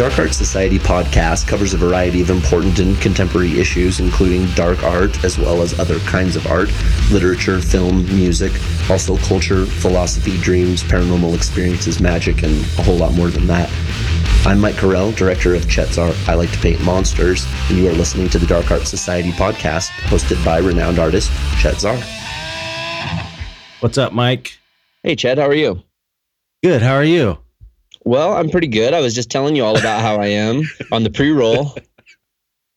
Dark Art Society podcast covers a variety of important and contemporary issues, including dark art as well as other kinds of art, literature, film, music, also culture, philosophy, dreams, paranormal experiences, magic, and a whole lot more than that. I'm Mike Correll, director of Chet Zar, I Like to Paint Monsters, and you are listening to the Dark Art Society podcast, hosted by renowned artist Chet Zar. What's up, Mike? Hey, Chet, how are you? Good, how are you? Well, I'm pretty good. I was just telling you all about how I am on the pre-roll,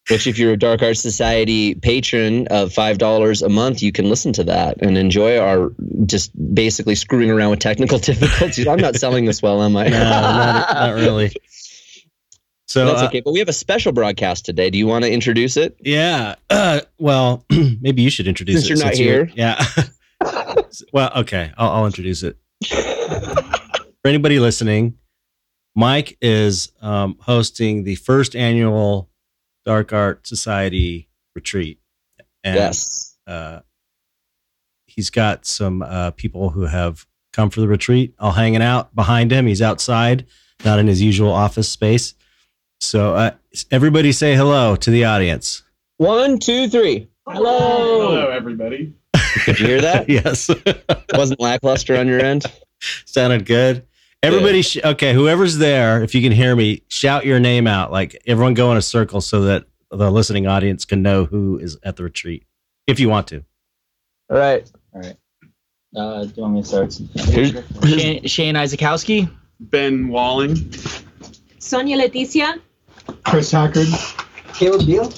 which if you're a Dark Art Society patron of $5 a month, you can listen to that and enjoy our just basically screwing around with technical difficulties. I'm not selling this well, am I? No, not really. So that's okay. But we have a special broadcast today. Do you want to introduce it? Yeah. Well, maybe you should introduce it. Since you're not here. Yeah. Well, okay. I'll introduce it. For anybody listening, Mike is hosting the first annual Dark Art Society retreat. And, yes. He's got some people who have come for the retreat, all hanging out behind him. He's outside, not in his usual office space. So everybody say hello to the audience. 1, 2, 3. Hello. Hello, everybody. Did you hear that? Yes. Wasn't lackluster on your end? Sounded good. Everybody, okay, whoever's there, if you can hear me, shout your name out. Like, everyone go in a circle so that the listening audience can know who is at the retreat, if you want to. All right. Do you want me to start? Shane Izakowski. Ben Walling. Sonia Leticia. Chris Hackard. Caleb Beal.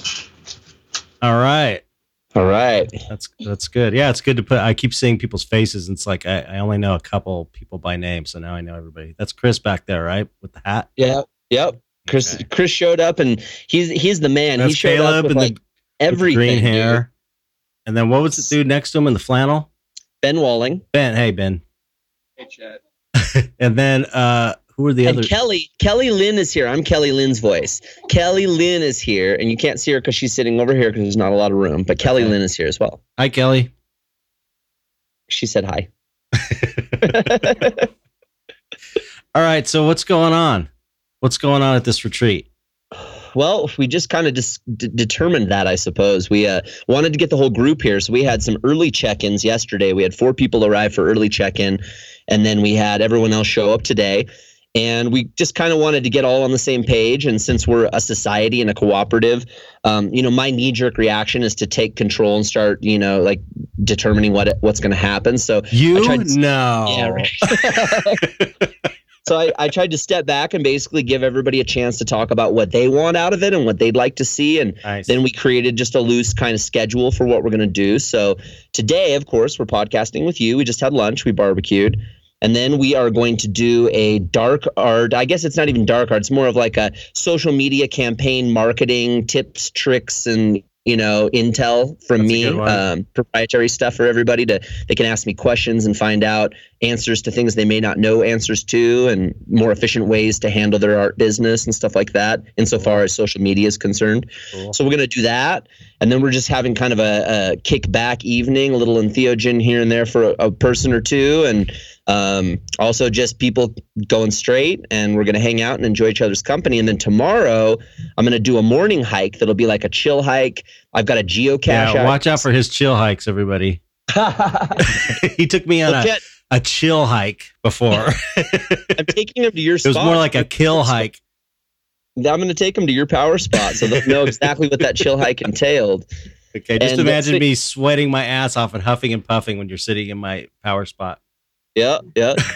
All right. That's good. Yeah, it's good to put. I keep seeing people's faces, and it's like I only know a couple people by name, so now I know everybody. That's Chris back there, right, with the hat. Yeah. Yep. Chris. Okay. Chris showed up, and he's the man. That's he showed Caleb up with like everything, with green hair, dude. And then what was the dude next to him in the flannel? Ben Walling. Ben. Hey, Ben. Hey, Chad. And then who are the others? Kelly Lynn is here. I'm Kelly Lynn's voice. Kelly Lynn is here, and you can't see her because she's sitting over here because there's not a lot of room, but Kelly Lynn is here as well. Hi, Kelly. She said hi. All right, so what's going on? What's going on at this retreat? Well, we just kind of determined that, I suppose. We wanted to get the whole group here, so we had some early check-ins yesterday. We had 4 people arrive for early check-in, and then we had everyone else show up today. And we just kind of wanted to get all on the same page. And since we're a society and a cooperative, my knee-jerk reaction is to take control and start, like determining what's going to happen. So yeah, right. So I tried to step back and basically give everybody a chance to talk about what they want out of it and what they'd like to see. And then we created just a loose kind of schedule for what we're going to do. So today, of course, we're podcasting with you. We just had lunch. We barbecued. And then we are going to do a dark art. I guess it's not even dark art. It's more of like a social media campaign, marketing tips, tricks, and intel from me, proprietary stuff for everybody they can ask me questions and find out answers to things they may not know answers to and more efficient ways to handle their art business and stuff like that insofar as social media is concerned. Cool. So we're going to do that. And then we're just having kind of a kickback evening, a little entheogen here and there for a person or two. And also just people going straight, and we're going to hang out and enjoy each other's company. And then tomorrow I'm going to do a morning hike. That'll be like a chill hike. I've got a geocache. Yeah, watch out for his chill hikes, everybody. He took me on a chill hike before. I'm taking him to your spot. It was more like a kill hike. I'm going to take him to your power spot so they'll know exactly what that chill hike entailed. Okay. Just imagine me sweating my ass off and huffing and puffing when you're sitting in my power spot. Yeah.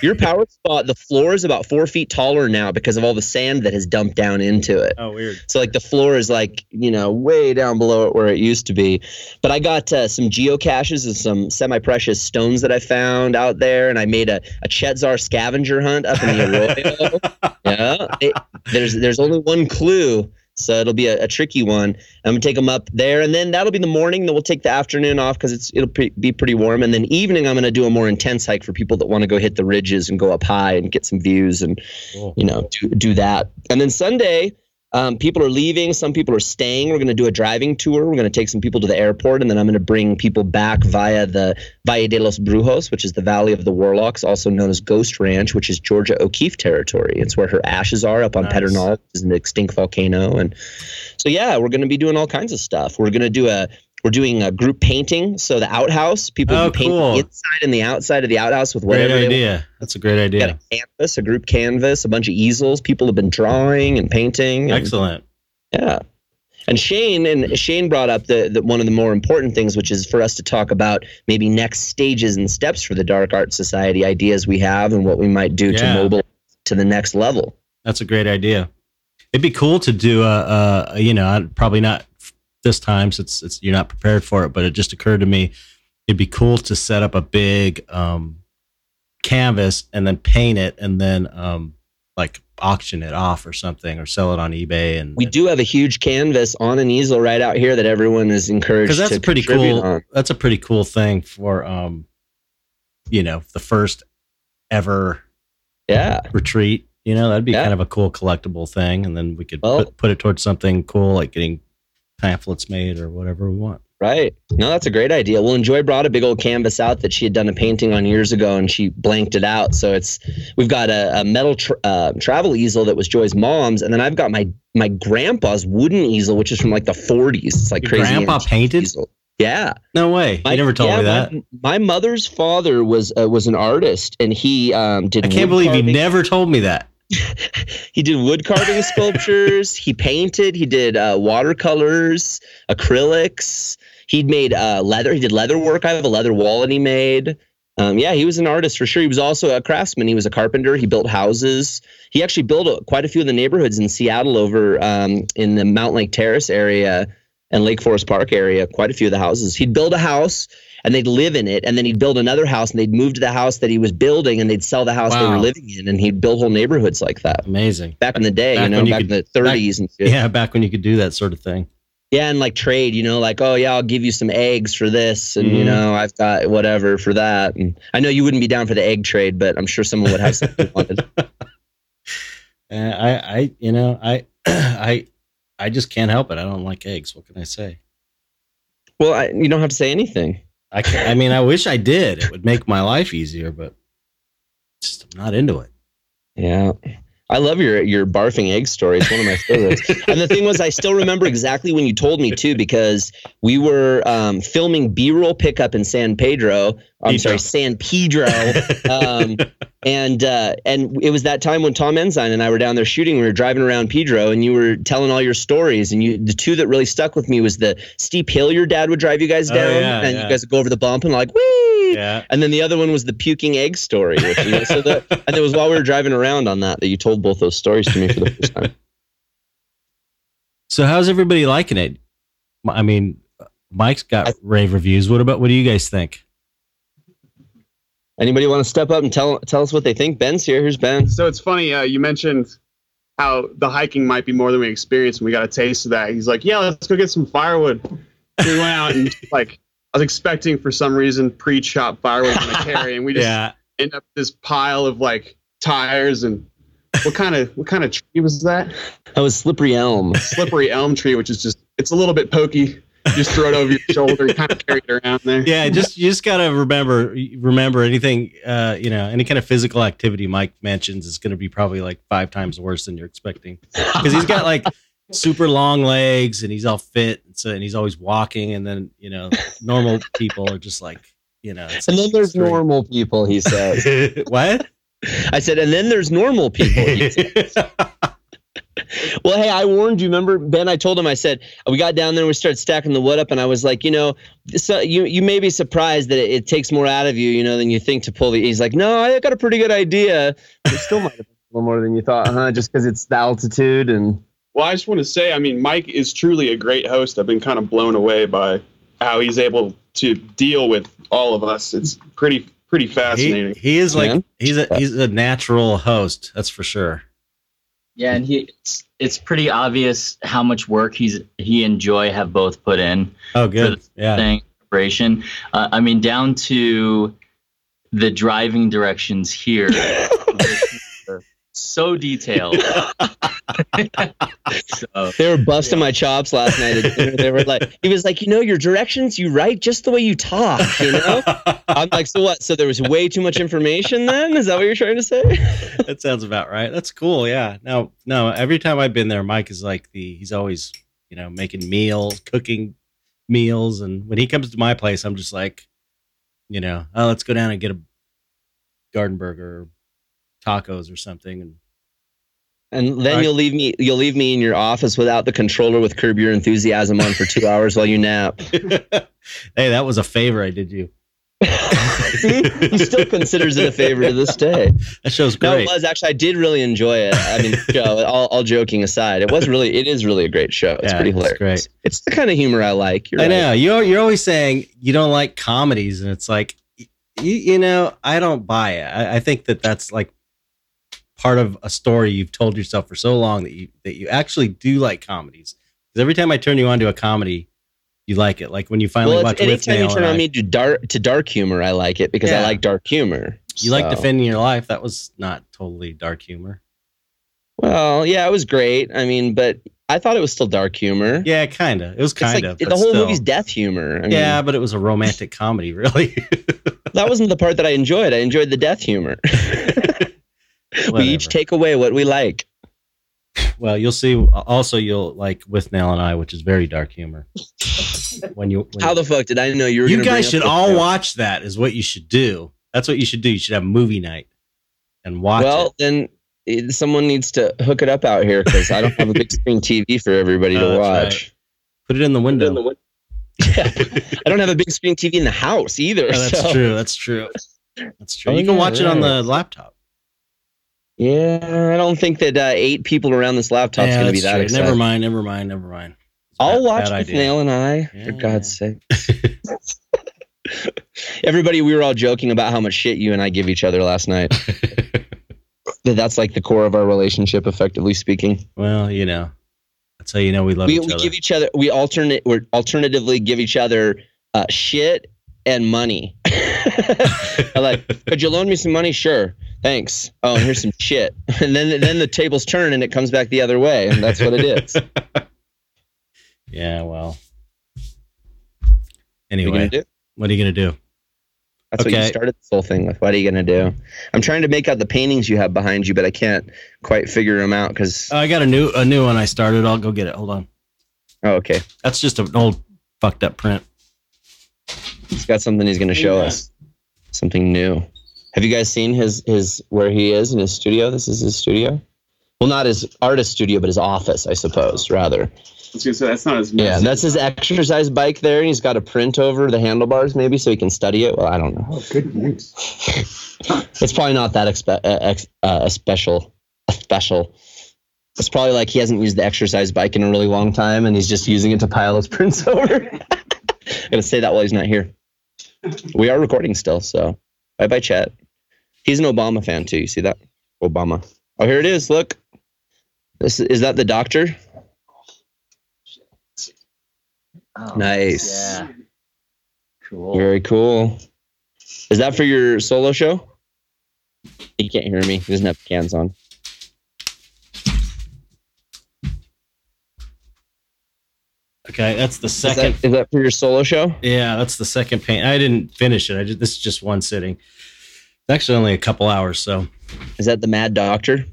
Your power spot, the floor is about 4 feet taller now because of all the sand that has dumped down into it. Oh, weird. So, like, the floor is, like, way down below it where it used to be. But I got some geocaches and some semi-precious stones that I found out there, and I made a Chet Zar scavenger hunt up in the Arroyo. Yeah. There's only one clue. So it'll be a tricky one. I'm going to take them up there, and then that'll be the morning. Then we'll take the afternoon off because it'll be pretty warm. And then evening, I'm going to do a more intense hike for people that want to go hit the ridges and go up high and get some views and do that. And then Sunday, People are leaving. Some people are staying. We're going to do a driving tour. We're going to take some people to the airport, and then I'm going to bring people back via the Valle de los Brujos, which is the Valley of the Warlocks, also known as Ghost Ranch, which is Georgia O'Keeffe territory. It's where her ashes are up on Peternal, which is an extinct volcano. And so, yeah, we're going to be doing all kinds of stuff. We're doing a group painting. So the outhouse, people who paint the inside and the outside of the outhouse with whatever they want. That's a great idea. Got a canvas, a group canvas, a bunch of easels. People have been drawing and painting. Excellent. Yeah. And Shane brought up the one of the more important things, which is for us to talk about maybe next stages and steps for the Dark Art Society, ideas we have and what we might do to mobilize to the next level. That's a great idea. It'd be cool to do probably not this time, since it's you're not prepared for it, but it just occurred to me it'd be cool to set up a big canvas and then paint it and then auction it off or something, or sell it on eBay. And we do have a huge canvas on an easel right out here that everyone is encouraged to contribute on. That's a pretty cool thing for the first ever retreat. You know, that'd be kind of a cool collectible thing, and then we could put it towards something cool like getting pamphlets made or whatever we want. Right. No, that's a great idea. Well, and Joy brought a big old canvas out that she had done a painting on years ago, and she blanked it out. So we've got a metal travel easel that was Joy's mom's, and then I've got my grandpa's wooden easel, which is from like the 40s. It's like your crazy. Grandpa painted? Easel. Yeah. No way. You never told me that. My mother's father was an artist, and he did. I can't believe you never told me that. He did wood carving sculptures. He painted. He did watercolors, acrylics. He made leather. He did leather work. I have a leather wallet he made. He was an artist for sure. He was also a craftsman. He was a carpenter. He built houses. He actually built quite a few of the neighborhoods in Seattle over in the Mount Lake Terrace area and Lake Forest Park area, quite a few of the houses. He'd build a house and they'd live in it, and then he'd build another house, and they'd move to the house that he was building, and they'd sell the house they were living in, and he'd build whole neighborhoods like that. Amazing. Back in the day, in the 30s and shit. Yeah, back when you could do that sort of thing. Yeah, and like trade, I'll give you some eggs for this, and I've got whatever for that. And I know you wouldn't be down for the egg trade, but I'm sure someone would have something you wanted. I just can't help it. I don't like eggs. What can I say? Well, you don't have to say anything. I wish I did. It would make my life easier, but just I'm not into it. Yeah. I love your barfing egg story. It's one of my favorites. And the thing was, I still remember exactly when you told me too, because we were filming B-roll pickup in San Pedro. And it was that time when Tom Enzine and I were down there shooting. We were driving around Pedro, and you were telling all your stories. And the two that really stuck with me was the steep hill your dad would drive you guys down, you guys would go over the bump and like, whee! Yeah. And then the other one was the puking egg story. And it was while we were driving around on that you told both those stories to me for the first time. So how's everybody liking it? I mean, Mike's got rave reviews. What do you guys think? Anybody want to step up and tell us what they think? Ben's here. Here's Ben. So it's funny. You mentioned how the hiking might be more than we experienced, and we got a taste of that. He's like, yeah, let's go get some firewood. We went out and I was expecting for some reason pre-chopped firewood on a carry, and we just end up this pile of tires and what kind of tree was that? That was Slippery Elm. Slippery Elm tree, which is it's a little bit pokey. You just throw it over your shoulder and kind of carry it around there. Yeah, you just gotta remember anything. Any kind of physical activity Mike mentions is going to be probably 5 times worse than you're expecting, because he's got super long legs and he's all fit, and he's always walking. And then normal people are just and then there's normal people. He says what? I said, and then there's normal people. He says. Well, hey, I warned you. Remember, Ben, I told him, I said, we got down there and we started stacking the wood up. And I was like, so you may be surprised that it takes more out of you, than you think to pull the. He's like, no, I got a pretty good idea. It still might have been a little more than you thought, huh? Just because it's the altitude. And. Well, I just want to say, Mike is truly a great host. I've been kind of blown away by how he's able to deal with all of us. It's pretty fascinating. He is he's a natural host. That's for sure. Yeah, and it's pretty obvious how much work he and Joy have both put in. Oh, good. Preparation. Down to the driving directions here, so detailed. So, they were busting my chops last night at dinner. They were like, he was like, you know, your directions, you write just the way you talk, you know? I'm like, so what? So there was way too much information then? Is that what you're trying to say? That sounds about right. That's cool. Yeah. No, every time I've been there, Mike is like he's always, you know, making meals, cooking meals. And when he comes to my place, I'm just like, you know, oh, let's go down and get a garden burger, or tacos or something. And then you'll leave me in your office without the controller with Curb Your Enthusiasm on for 2 hours while you nap. Hey, that was a favor I did you. He still considers it a favor to this day. That show's great. No, it was actually. I did really enjoy it. I mean, Joe, all joking aside, it is really a great show. It's pretty hilarious. Great. It's the kind of humor I like. You're right. Know you're always saying you don't like comedies, and it's like you know I don't buy it. I think that's like part of a story you've told yourself for so long that you actually do like comedies. Because every time I turn you on to a comedy, you like it. Like when you finally watch Withnail and I. Anytime you turn on me to dark humor, I like it because I like dark humor. You like Defending Your Life. That was not totally dark humor. Well, yeah, it was great. I mean, but I thought it was still dark humor. Yeah, kind of. It was kind of. Like, the whole movie's death humor. I mean, but it was a romantic comedy, really. That wasn't the part that I enjoyed. I enjoyed the death humor. We each take away what we like. Well, you'll see. Also, you'll like Withnail and I, which is very dark humor. How the fuck did I know you were? You guys should all watch that. Is what you should do. That's what you should do. You should have movie night and watch. Well, then someone needs to hook it up out here because I don't have a big screen TV for everybody to watch. Right. Put it in the window. Yeah, I don't have a big screen TV in the house either. Oh, that's true. Oh, you can watch it on the laptop. Yeah, I don't think that 8 people around this laptop is going to be that exciting. Never mind. I'll watch Withnail and I, for God's sake. Everybody, we were all joking about how much shit you and I give each other last night. That's like the core of our relationship, effectively speaking. Well, you know, that's how you know we love each other. We alternatively give each other shit and money. I'm like, could you loan me some money? Sure. Thanks. Oh, and here's some shit. And then the tables turn and it comes back the other way. And that's what it is. Yeah, well. Anyway, what are you going to do? That's what you started this whole thing with. What are you going to do? I'm trying to make out the paintings you have behind you, but I can't quite figure them out because I got a new one I started. I'll go get it. Hold on. Oh, okay. That's just an old fucked up print. He's got something he's going to show us. Something new. Have you guys seen his where he is in his studio? This is his studio. Well, not his artist studio, but his office, I suppose, rather. I was gonna say, that's not his message. Yeah, that's his exercise bike there, and he's got a print over the handlebars maybe so he can study it. Well, I don't know. Oh, good news. It's probably not that special. It's probably like he hasn't used the exercise bike in a really long time, and he's just using it to pile his prints over. I'm going to say that while he's not here. We are recording still, so... Bye-bye, Chet. He's an Obama fan, too. You see that? Obama. Oh, here it is. Look. Is that the doctor? Oh, nice. Yeah. Cool. Very cool. Is that for your solo show? He can't hear me. He doesn't have cans on. Okay, that's the second. Is that for your solo show? Yeah, that's the second paint. I didn't finish it. This is just one sitting. It's actually only a couple hours. So, is that the Mad Doctor?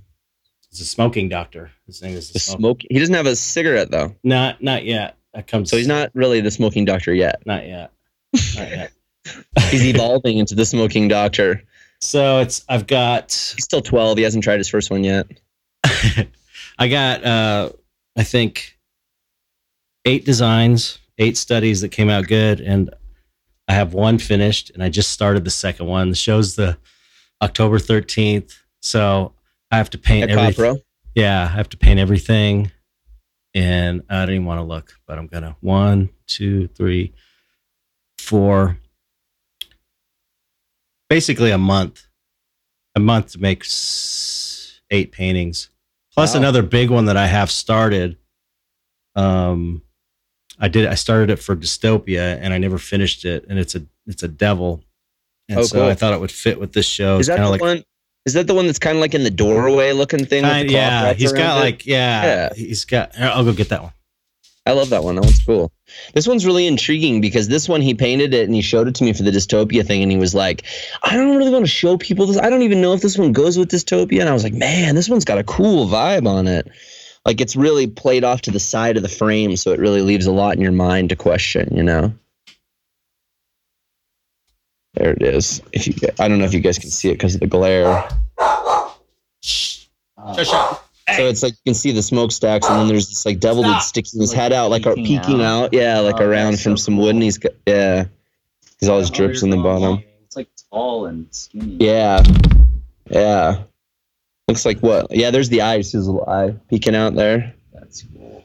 It's a smoking doctor. His name is the smoke. He doesn't have a cigarette though. Not yet. That comes. So he's not really the smoking doctor yet. Not yet. He's evolving into the smoking doctor. So He's still 12. He hasn't tried his first one yet. I got. I think. 8 designs, 8 studies that came out good, and I have one finished, and I just started the second one. The show's the October 13th, so I have to paint everything. Yeah, I have to paint everything, and I don't even want to look, but I'm gonna 1, 2, 3, 4. Basically, a month to make 8 paintings, plus another big one that I have started. I started it for Dystopia and I never finished it. And it's a devil. And I thought it would fit with this show. Is that the one? Is that the one that's kind of like in the doorway looking thing? With the yeah, he's got it? He's got. I'll go get that one. I love that one. That one's cool. This one's really intriguing because this one, he painted it and he showed it to me for the Dystopia thing. And he was like, I don't really want to show people this. I don't even know if this one goes with Dystopia. And I was like, man, this one's got a cool vibe on it. Like it's really played off to the side of the frame. So it really leaves a lot in your mind to question, you know? There it is. If you, I don't know if you guys can see it because of the glare. So it's like you can see the smokestacks, and then there's this like devil that's sticking his head out, like peeking out. Yeah, like around from some wood, and he's got, he's always drips in the bottom. It's like tall and skinny. Yeah, yeah. Looks like what? Yeah, there's the eye. There's his little eye peeking out there. That's cool.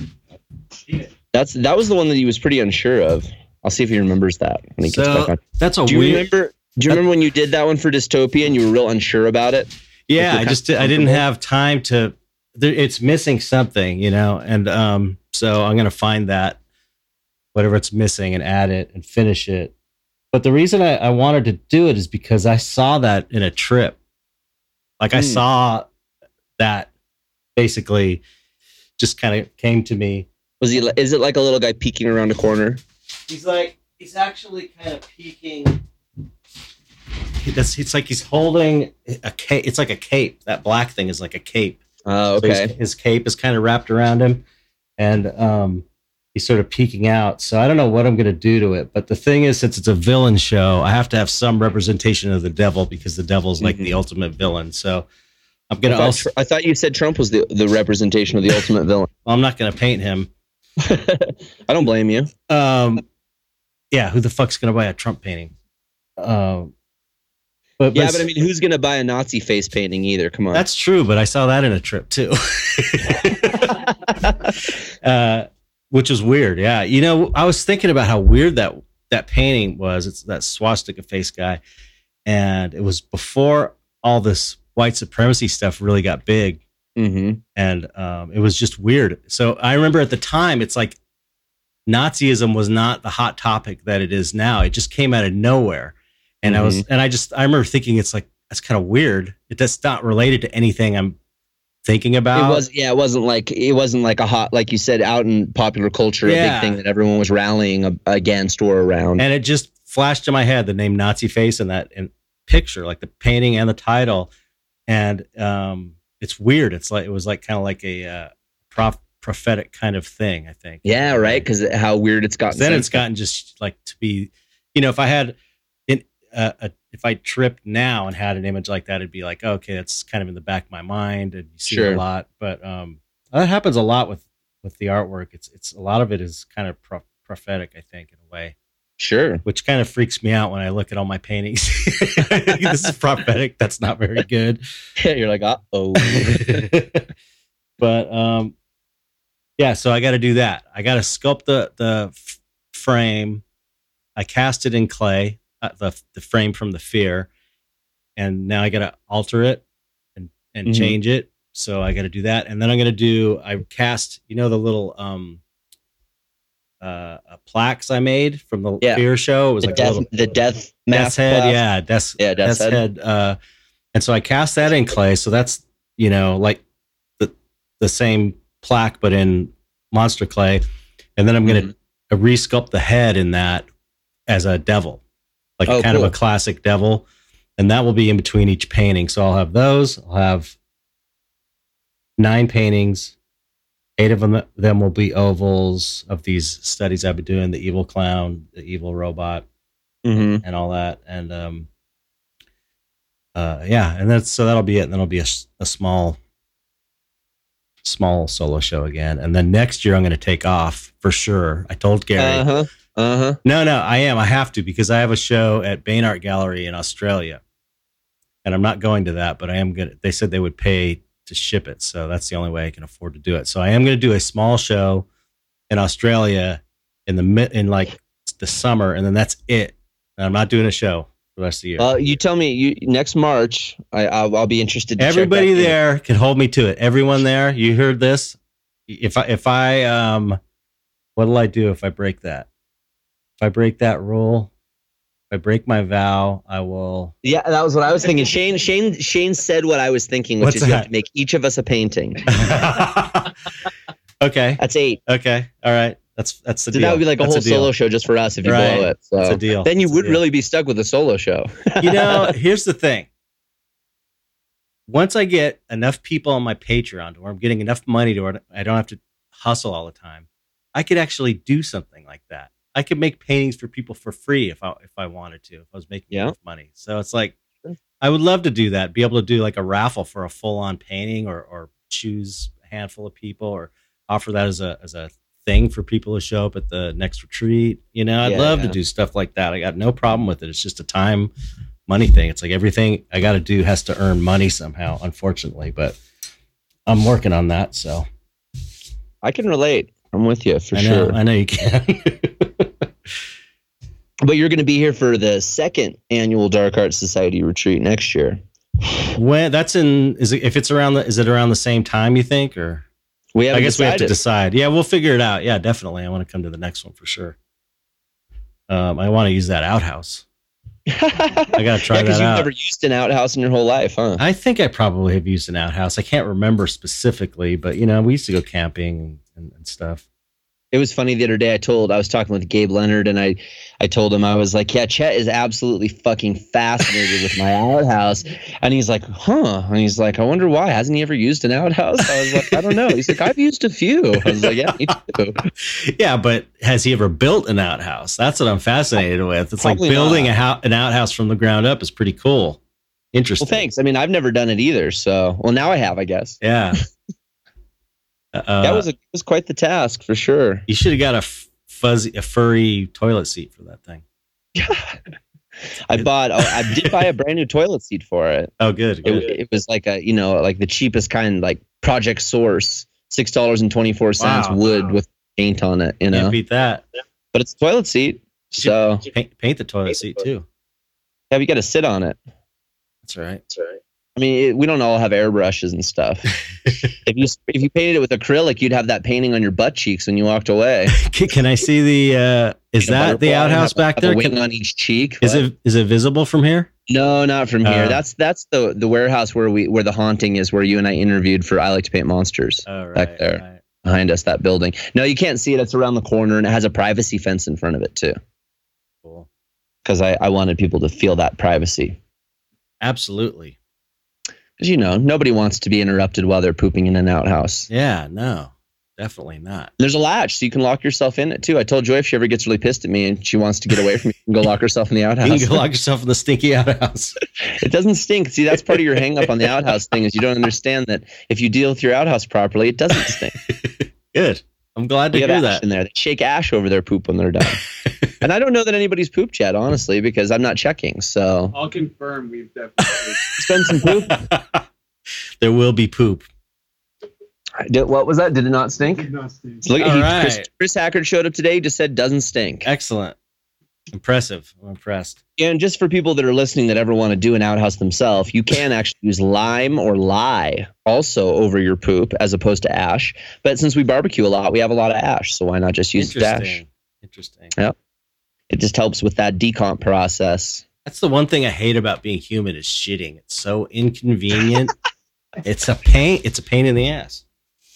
That was the one that he was pretty unsure of. I'll see if he remembers that when he gets back on. That's a weird. Do you remember when you did that one for Dystopia and you were real unsure about it? Yeah, like I didn't have time to. It's missing something, you know, and so I'm gonna find that, whatever it's missing, and add it and finish it. But the reason I wanted to do it is because I saw that in a trip. Like I saw that, basically, just kind of came to me. Was he? Is it like a little guy peeking around a corner? He's actually kind of peeking. It's like he's holding a cape. It's like a cape. That black thing is like a cape. Oh, okay. So his cape is kind of wrapped around him, and he's sort of peeking out. So I don't know what I'm going to do to it. But the thing is, since it's a villain show, I have to have some representation of the devil because the devil's like the ultimate villain. So I'm going to also. I thought you said Trump was the representation of the ultimate villain. Well, I'm not going to paint him. I don't blame you. Yeah, who the fuck's going to buy a Trump painting? But I mean, who's going to buy a Nazi face painting either? Come on. That's true, but I saw that in a trip too. Which was weird. Yeah. You know, I was thinking about how weird that painting was. It's that swastika face guy. And it was before all this white supremacy stuff really got big. Mm-hmm. And it was just weird. So I remember at the time, it's like Nazism was not the hot topic that it is now. It just came out of nowhere. And I remember thinking, it's like, that's kind of weird. That's not related to anything I'm thinking about. It wasn't like a hot, like you said, out in popular culture, a big thing that everyone was rallying against or around. And it just flashed in my head, the name Nazi Face and that picture, like the painting and the title. And it's weird. It's like, it was like kind of like a prophetic kind of thing, I think. Yeah. Right. Cause how weird it's gotten. Then it's gotten just like to be, you know, if I tripped now and had an image like that, it'd be like, okay, that's kind of in the back of my mind, and you see it a lot. But that happens a lot with the artwork. It's a lot of it is kind of prophetic, I think, in a way. Sure. Which kind of freaks me out when I look at all my paintings. This is prophetic. That's not very good. Yeah, you're like, uh-oh. But yeah, so I got to do that. I got to sculpt the frame. I cast it in clay. The frame from the fear, and now I got to alter it and change it. So I got to do that. And then I'm going to cast, you know, the little plaques I made from the fear show. It was Death's Head. And so I cast that in clay. So that's, you know, like the same plaque, but in monster clay. And then I'm going to resculpt the head in that as a devil. Like kind of a classic devil, and that will be in between each painting. So I'll have those. I'll have 9 paintings. 8 of them will be ovals of these studies I've been doing: the evil clown, the evil robot, and all that. And and that'll be it. And then it'll be a small solo show again. And then next year I'm going to take off for sure. I told Gary. No, I am. I have to because I have a show at Bain Art Gallery in Australia, and I'm not going to that. But I am gonna. They said they would pay to ship it, so that's the only way I can afford to do it. So I am going to do a small show in Australia in the summer, and then that's it. And I'm not doing a show for the rest of the year. You tell me next March. I'll be interested. Everybody there can hold me to it. Everyone there, you heard this. What'll I do if I break that? If I break that rule, I break my vow, I will. Yeah, that was what I was thinking. Shane said what I was thinking, which is you have to make each of us a painting. Okay. That's 8. Okay. All right. That's the deal. That would be like a whole solo show just for us if you blow it. So. That's a deal. Then you would really be stuck with a solo show. You know, here's the thing. Once I get enough people on my Patreon to where I'm getting enough money to where I don't have to hustle all the time, I could actually do something like that. I could make paintings for people for free if I wanted to, if I was making enough money. So it's like, I would love to do that, be able to do like a raffle for a full-on painting or choose a handful of people or offer that as a thing for people to show up at the next retreat. You know, I'd love to do stuff like that. I got no problem with it. It's just a time, money thing. It's like everything I got to do has to earn money somehow, unfortunately, but I'm working on that. So I can relate. I'm with you for sure. I know you can. But you're going to be here for the second annual Dark Art Society retreat next year. Is it around the same time you think, or we have to decide. Yeah, we'll figure it out. Yeah, definitely. I want to come to the next one for sure. I want to use that outhouse. I got to try that out. Because you've never used an outhouse in your whole life, huh? I think I probably have used an outhouse. I can't remember specifically, but you know, we used to go camping and stuff. It was funny the other day. I was talking with Gabe Leonard, and I told him, I was like, yeah, Chet is absolutely fucking fascinated with my outhouse. And he's like, huh? And he's like, I wonder why. Hasn't he ever used an outhouse? I was like, I don't know. He's like, I've used a few. I was like, yeah, me too. Yeah, but has he ever built an outhouse? That's what I'm fascinated with. It's probably like building an outhouse from the ground up is pretty cool. Interesting. Well, thanks. I mean, I've never done it either. So, well, now I have, I guess. Yeah. That was quite the task for sure. You should have got a furry toilet seat for that thing. I did buy a brand new toilet seat for it. Oh, good. It was like a, you know, like the cheapest kind, like Project Source, $6.24 wood with paint on it. You know, can't beat that. But it's a toilet seat, so paint the toilet seat too. Yeah, you got to sit on it. That's all right. I mean, we don't all have airbrushes and stuff. If you painted it with acrylic, you'd have that painting on your butt cheeks when you walked away. Can I see the? Is that the outhouse back there? A wing on each cheek. Is it visible from here? No, not from here. That's the warehouse where the haunting is, where you and I interviewed for I Like to Paint Monsters. Oh, right, back there, behind us, that building. No, you can't see it. It's around the corner, and it has a privacy fence in front of it too. Cool. Because I wanted people to feel that privacy. Absolutely. You know, nobody wants to be interrupted while they're pooping in an outhouse. Yeah, no, definitely not. There's a latch, so you can lock yourself in it, too. I told Joy if she ever gets really pissed at me and she wants to get away from me, you can go lock herself in the outhouse. You can go lock yourself in the stinky outhouse. It doesn't stink. See, that's part of your hang-up on the outhouse thing is you don't understand that if you deal with your outhouse properly, it doesn't stink. Good. I'm glad to hear that. In there. They shake ash over their poop when they're done. And I don't know that anybody's pooped yet, honestly, because I'm not checking. So I'll confirm we've definitely spent some poop. There will be poop. What was that? Did it not stink? It did not stink. So right. Chris Hackard showed up today. Just said doesn't stink. Excellent. Impressive. I'm impressed. And just for people that are listening that ever want to do an outhouse themselves, you can actually use lime or lye also over your poop as opposed to ash. But since we barbecue a lot, we have a lot of ash. So why not just use dash? Interesting. Yeah. It just helps with that decomp process. That's the one thing I hate about being human is shitting. It's so inconvenient. It's a pain in the ass.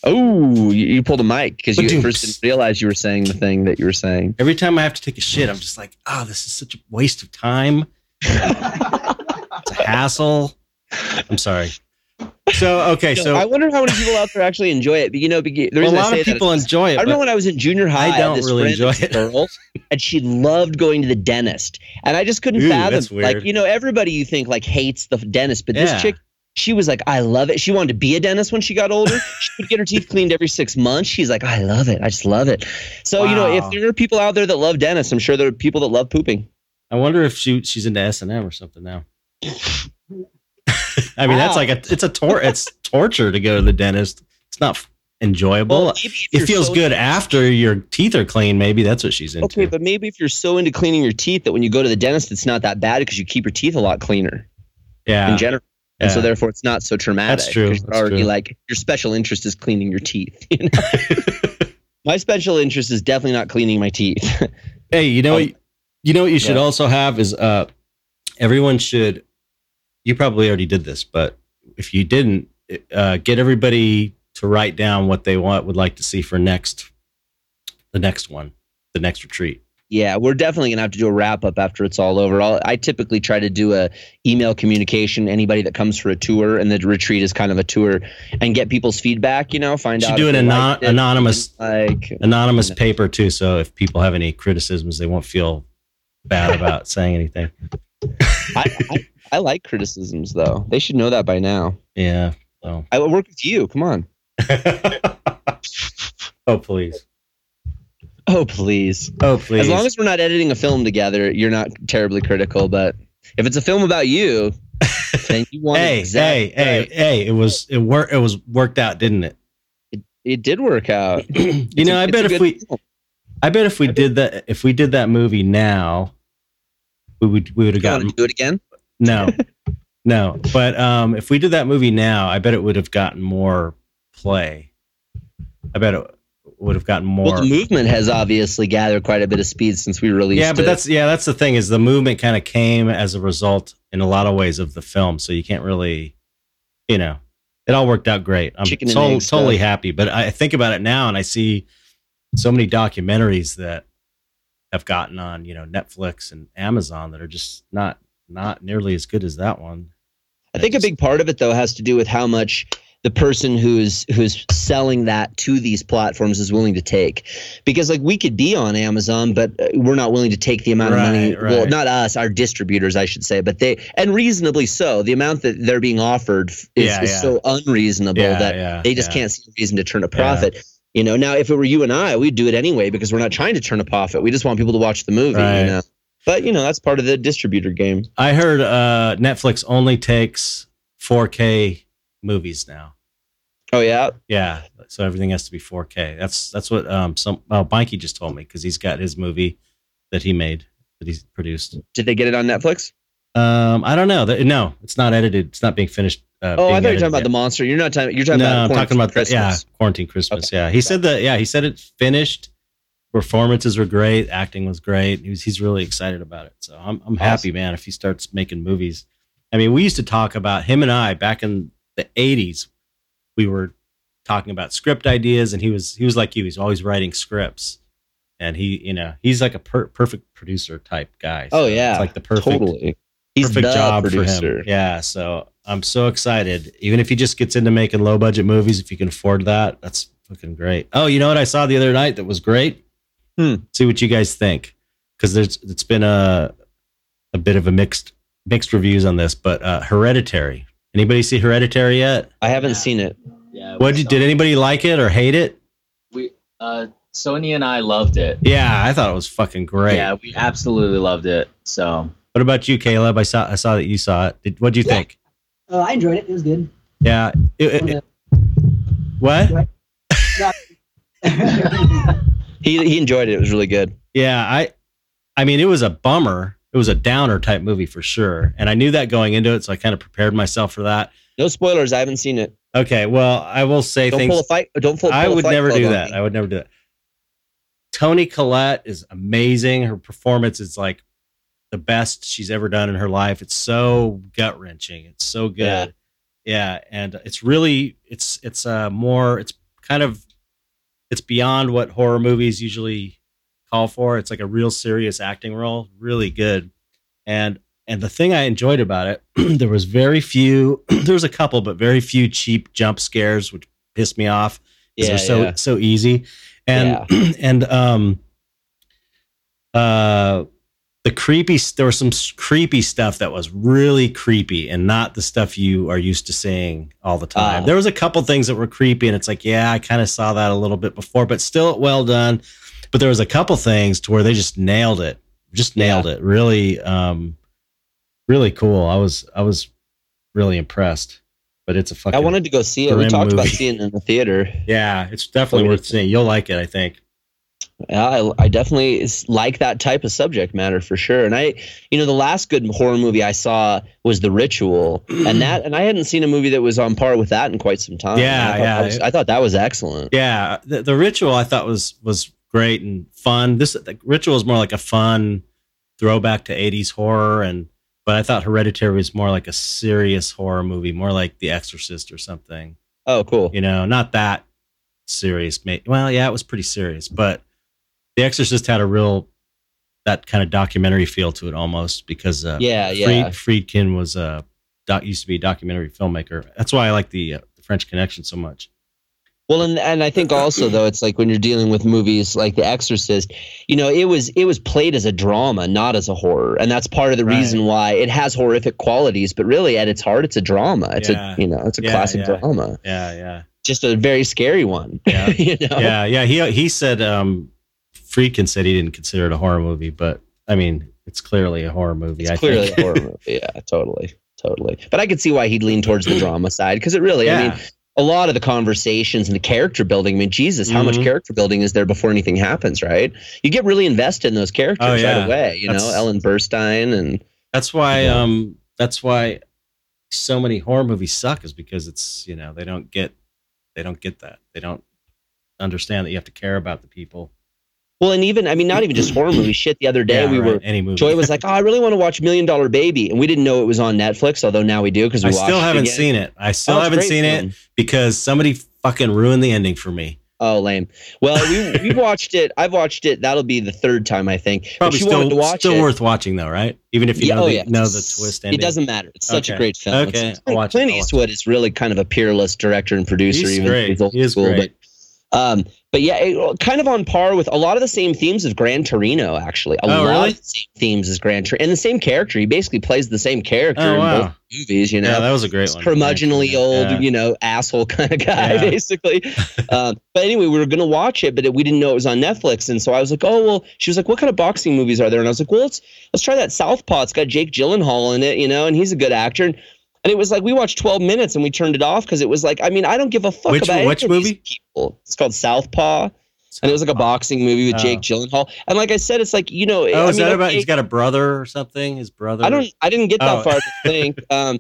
Oh, you pulled a mic because you at first didn't realize you were saying the thing that you were saying. Every time I have to take a shit, I'm just like, oh, this is such a waste of time. It's a hassle. I'm sorry. So I wonder how many people out there actually enjoy it. But you know, enjoy it. I remember when I was in junior high, I don't really enjoy it. Girl, and she loved going to the dentist, and I just couldn't fathom. Like, you know, everybody you think like hates the dentist, but this chick, she was like, I love it. She wanted to be a dentist when she got older. She would get her teeth cleaned every 6 months. She's like, I love it. I just love it. So you know, if there are people out there that love dentists, I'm sure there are people that love pooping. I wonder if she's into S&M or something now. I mean, that's like it's torture to go to the dentist. It's not enjoyable. Well, it feels good after your teeth are clean. Maybe that's what she's into. Okay, but maybe if you're so into cleaning your teeth that when you go to the dentist, it's not that bad because you keep your teeth a lot cleaner. Yeah. In general. And so therefore it's not so traumatic. That's true. Like your special interest is cleaning your teeth. You know? My special interest is definitely not cleaning my teeth. Hey, you know what? You know what you should also have is everyone should. You probably already did this, but if you didn't, get everybody to write down what they would like to see for the next retreat. Yeah, we're definitely going to have to do a wrap-up after it's all over. I typically try to do a email communication, anybody that comes for a tour, and the retreat is kind of a tour, and get people's feedback, find out. You should do an anonymous paper, too, so if people have any criticisms, they won't feel bad about saying anything. I like criticisms, though. They should know that by now. Yeah. So. I will work with you. Come on. Oh, please. Oh, please. Oh, please. As long as we're not editing a film together, you're not terribly critical. But if it's a film about you, then you want it it was worked out, didn't it? It did work out. I bet if we did that, if we did that movie now, we would have gotten. You want to do it again? No. But if we did that movie now, I bet it would have gotten more play. I bet it would have gotten more. Well, the movement has obviously gathered quite a bit of speed since we released it. Yeah, but that's the thing, is the movement kind of came as a result in a lot of ways of the film. So you can't really, it all worked out great. I'm totally happy. But I think about it now and I see so many documentaries that have gotten on, Netflix and Amazon that are just not nearly as good as that one. I think a big part of it, though, has to do with how much the person who's selling that to these platforms is willing to take, because we could be on Amazon, but we're not willing to take the amount of money. Right. Well, not us, our distributors, I should say, but they, and reasonably so. The amount that they're being offered is so unreasonable that they just can't see a reason to turn a profit. Yeah. Now if it were you and I, we'd do it anyway because we're not trying to turn a profit. We just want people to watch the movie. Right. But that's part of the distributor game. I heard Netflix only takes 4K movies now. Oh yeah, yeah. So everything has to be 4K. That's what Mikey just told me, because he's got his movie that he made, that he's produced. Did they get it on Netflix? I don't know. No, it's not edited. It's not being finished. I thought you were talking about the monster. You're not talking. You're talking about. No, I'm talking about Christmas. Yeah, Quarantine Christmas. Okay. Yeah, he said that. Yeah, he said it's finished. Performances were great. Acting was great. He's really excited about it. So I'm happy, man. If he starts making movies, we used to talk about him and I back in the 80s. We were talking about script ideas, and he was like you. He's always writing scripts, and he's like a perfect producer type guy. So it's like the perfect job producer for him. Yeah, so I'm so excited. Even if he just gets into making low budget movies, if you can afford that, that's fucking great. Oh, you know what I saw the other night that was great? See what you guys think, because it's been a bit of a mixed reviews on this, but Hereditary. Anybody see Hereditary yet? I haven't seen it. Yeah. Did anybody like it or hate it? We, Sonia and I loved it. Yeah, I thought it was fucking great. Yeah, we absolutely loved it. So, what about you, Caleb? I saw that you saw it. What did you think? Oh, I enjoyed it. It was good. Yeah. What? He enjoyed it. It was really good. Yeah, I mean, it was a bummer. It was a downer type movie for sure. And I knew that going into it, so I kind of prepared myself for that. No spoilers. I haven't seen it. Okay. Well, I will say don't things. Pull a fight. Don't pull I would a fight never do that. Me. I would never do that. Toni Collette is amazing. Her performance is like the best she's ever done in her life. It's so gut wrenching. It's so good. Yeah. And it's really, it's beyond what horror movies usually call for. It's like a real serious acting role, really good. And the thing I enjoyed about it, there was a couple, but very few cheap jump scares, which pissed me off. Yeah, they're so easy. And there was some creepy stuff that was really creepy and not the stuff you are used to seeing all the time. There was a couple things that were creepy, and it's like, yeah, I kind of saw that a little bit before, but still well done. But there was a couple things to where they just nailed it. It. Really, really cool. I was really impressed. But it's a fucking. I wanted to go see it. We talked about seeing it in the theater. Yeah, it's definitely worth seeing. You'll like it, I think. Yeah, I definitely like that type of subject matter for sure. And the last good horror movie I saw was The Ritual, and I hadn't seen a movie that was on par with that in quite some time. Yeah, I thought that was excellent. Yeah, the Ritual I thought was great and fun. This Ritual is more like a fun throwback to 80s horror, but I thought Hereditary was more like a serious horror movie, more like The Exorcist or something. Oh, cool. You know, not that serious. Well, yeah, it was pretty serious, but The Exorcist had a real, that kind of documentary feel to it almost, because Friedkin was used to be a documentary filmmaker. That's why I like the French Connection so much. Well, and I think also, though, it's like when you're dealing with movies like The Exorcist, you know, it was played as a drama, not as a horror. And that's part of the reason why it has horrific qualities. But really, at its heart, it's a drama. It's a classic drama. Yeah, yeah. Just a very scary one. Yeah, you know? Yeah. He said, Friedkin said he didn't consider it a horror movie. But, I mean, it's clearly a horror movie. It's clearly a horror movie. Yeah, totally. But I could see why he'd lean towards the drama side, because it really, I mean, a lot of the conversations and the character building, I mean, Jesus, how much character building is there before anything happens, right? You get really invested in those characters right away, you know, Ellen Burstyn. And that's why, you know, that's why so many horror movies suck, is because it's, you know, they don't get that. They don't understand that you have to care about the people. Well, and even, I mean, not even just horror movie shit. The other day Joy was like, oh, I really want to watch $1 Million Baby. And we didn't know it was on Netflix, although now we do, because we watched it. I still haven't seen it. Because somebody fucking ruined the ending for me. Oh, lame. Well, we watched it. I've watched it. That'll be the third time, I think. Probably still worth watching, though, right? Even if you know the twist ending. It doesn't matter. It's such a great film. Okay, Clint Eastwood is really kind of a peerless director and producer. He's great. He's great. But yeah, it, kind of on par with a lot of the same themes of Gran Torino, actually. A lot of the same themes as Gran Torino. And the same character. He basically plays the same character in both movies, you know. Yeah, that was a great one. Curmudgeonly old, you know, asshole kind of guy, basically. But anyway, we were going to watch it, but we didn't know it was on Netflix. And so I was like, oh, well, she was like, what kind of boxing movies are there? And I was like, well, let's try that Southpaw. It's got Jake Gyllenhaal in it, you know, and he's a good actor. And it was like, we watched 12 minutes and we turned it off, because it was like, I mean, I don't give a fuck about any of these people. It's called Southpaw. And it was like a boxing movie with Jake Gyllenhaal. And like I said, it's like, you know. Oh, is that about, he's got a brother or something? His brother? I didn't get that far to think.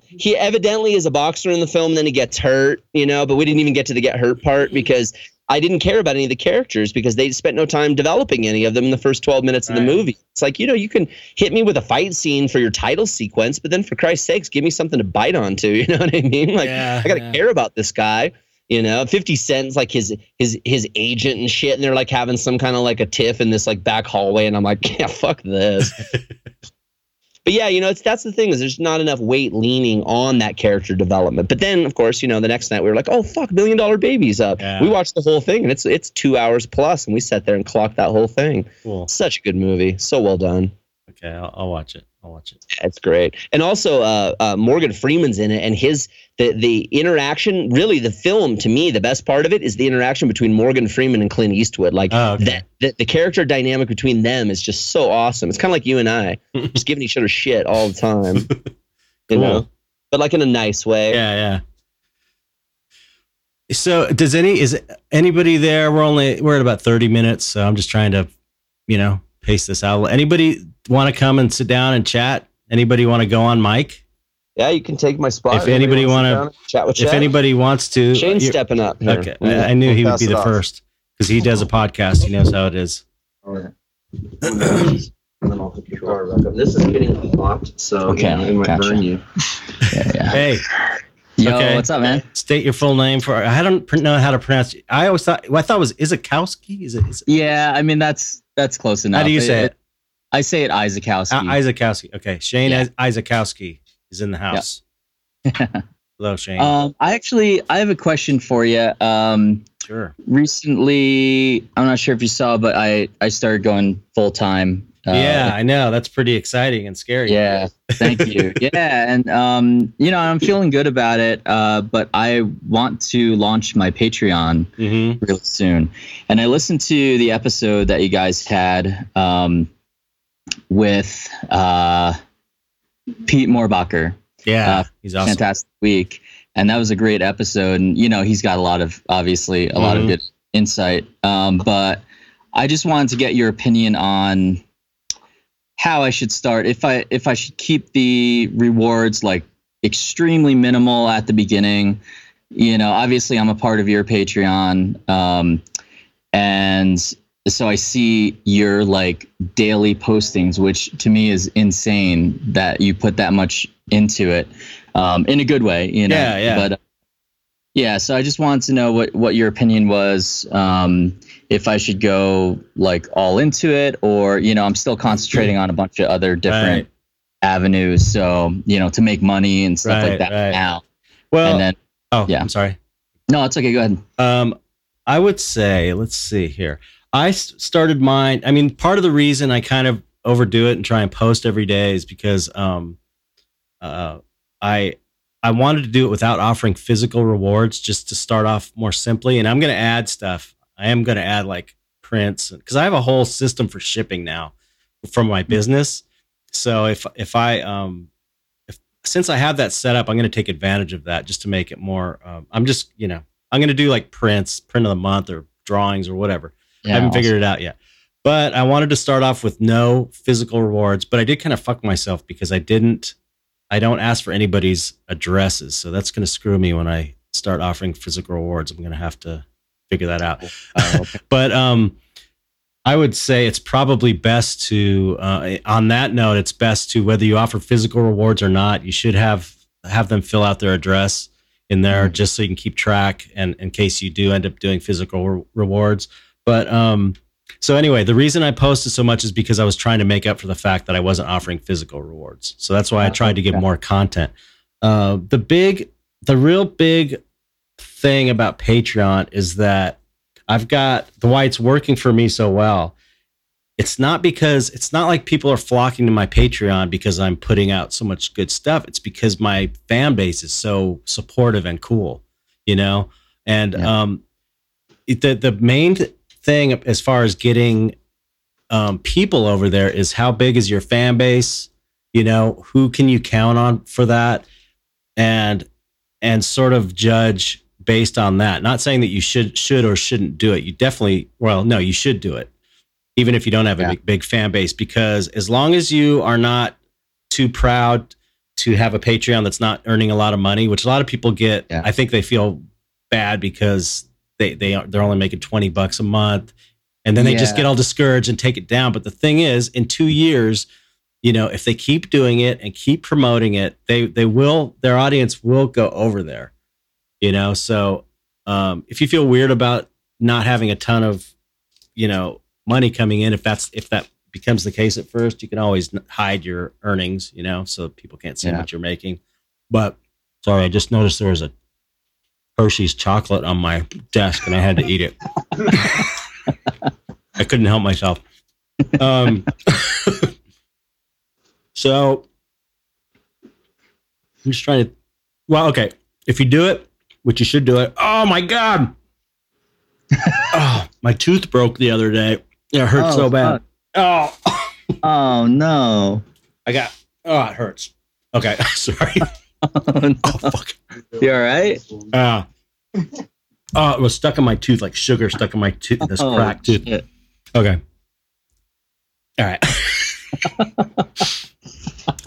He evidently is a boxer in the film, then he gets hurt, you know, but we didn't even get to the get hurt part, because I didn't care about any of the characters, because they spent no time developing any of them in the first 12 minutes of the movie. It's like, you know, you can hit me with a fight scene for your title sequence, but then for Christ's sakes, give me something to bite onto. You know what I mean? Like, I got to care about this guy, you know. 50 Cent's like his agent and shit, and they're like having some kind of like a tiff in this like back hallway. And I'm like, yeah, fuck this. But yeah, you know, that's the thing, is there's not enough weight leaning on that character development. But then, of course, you know, the next night we were like, oh, fuck, $1 Million Baby's up. Yeah. We watched the whole thing, and it's 2 hours plus, and we sat there and clocked that whole thing. Cool. Such a good movie. So well done. Okay, I'll watch it. Yeah, it's great. And also Morgan Freeman's in it, and the interaction, really the film, to me, the best part of it is the interaction between Morgan Freeman and Clint Eastwood. Like the character dynamic between them is just so awesome. It's kind of like you and I, just giving each other shit all the time, you know, but like in a nice way. Yeah, yeah. So is anybody there? We're at about 30 minutes, so I'm just trying to, you know, pace this out. Anybody want to come and sit down and chat? Anybody want to go on mic? Yeah, you can take my spot. If anybody want to chat with Chad. If anybody wants to, Shane's stepping up here. Okay, I knew he would be the first, because he does a podcast. He knows how it is. All right. This is getting hot, so it might burn you. Yeah. Hey. Yo, what's up, man? State your full name I don't know how to pronounce it. I always thought it was Izakowski. Is it? Yeah, I mean that's close enough. How do you say it? I say it Izakowski. Izakowski. Okay, Shane Izakowski is in the house. Yeah. Hello, Shane. I have a question for you. Sure. Recently, I'm not sure if you saw, but I started going full time. I know. That's pretty exciting and scary. Yeah, thank you. Yeah, and you know, I'm feeling good about it, but I want to launch my Patreon real soon. And I listened to the episode that you guys had with Pete Moorbacher. Yeah, he's awesome. Fantastic week. And that was a great episode. And, you know, he's got a lot of good insight. But I just wanted to get your opinion on how I should start, if I should keep the rewards like extremely minimal at the beginning. You know, obviously I'm a part of your Patreon, and So I see your like daily postings, which to me is insane that you put that much into it, in a good way, you know. Yeah, yeah. But yeah, so I just wanted to know what your opinion was, if I should go like all into it, or you know, I'm still concentrating on a bunch of other different avenues. So you know, to make money and stuff like that now. Well, and then, I'm sorry. No, it's okay. Go ahead. I would say, let's see here. I started mine. I mean, part of the reason I kind of overdo it and try and post every day is because I wanted to do it without offering physical rewards, just to start off more simply. And I'm going to add stuff. I am going to add like prints, because I have a whole system for shipping now from my business. So if since I have that set up, I'm going to take advantage of that just to make it more. I'm going to do like print of the month or drawings or whatever. Yeah, I haven't figured it out yet, but I wanted to start off with no physical rewards, but I did kind of fuck myself because I don't ask for anybody's addresses. So that's going to screw me when I start offering physical rewards. I'm going to have to figure that out. But, I would say it's probably best to, on that note, it's best to, whether you offer physical rewards or not, you should have them fill out their address in there, mm-hmm. just so you can keep track, and in case you do end up doing physical rewards. But so anyway, the reason I posted so much is because I was trying to make up for the fact that I wasn't offering physical rewards. So that's why I tried to give more content. The real big thing about Patreon is that I've got the why it's working for me so well. It's not because it's not like people are flocking to my Patreon because I'm putting out so much good stuff. It's because my fan base is so supportive and cool, you know? And the main thing as far as getting people over there is, how big is your fan base? You know, who can you count on for that? And sort of judge based on that. Not saying that you should or shouldn't do it. You definitely, you should do it, even if you don't have a big fan base, because as long as you are not too proud to have a Patreon that's not earning a lot of money, which a lot of people get, I think they feel bad because they're only making $20 a month, and then they just get all discouraged and take it down. But the thing is, in 2 years, you know, if they keep doing it and keep promoting it, their audience will go over there, you know? So if you feel weird about not having a ton of, you know, money coming in, if that becomes the case at first, you can always hide your earnings, you know, so people can't see what you're making. But sorry, I just noticed there was a Hershey's chocolate on my desk and I had to eat it. I couldn't help myself. So I'm just trying to, if you do it, which you should do it. Oh my God. My tooth broke the other day. It hurts so bad. Fuck. Oh, oh no. It hurts. Okay. Sorry. Oh, fuck. You all right? It was stuck in my tooth, like sugar stuck in my tooth, this cracked tooth. Okay. All right.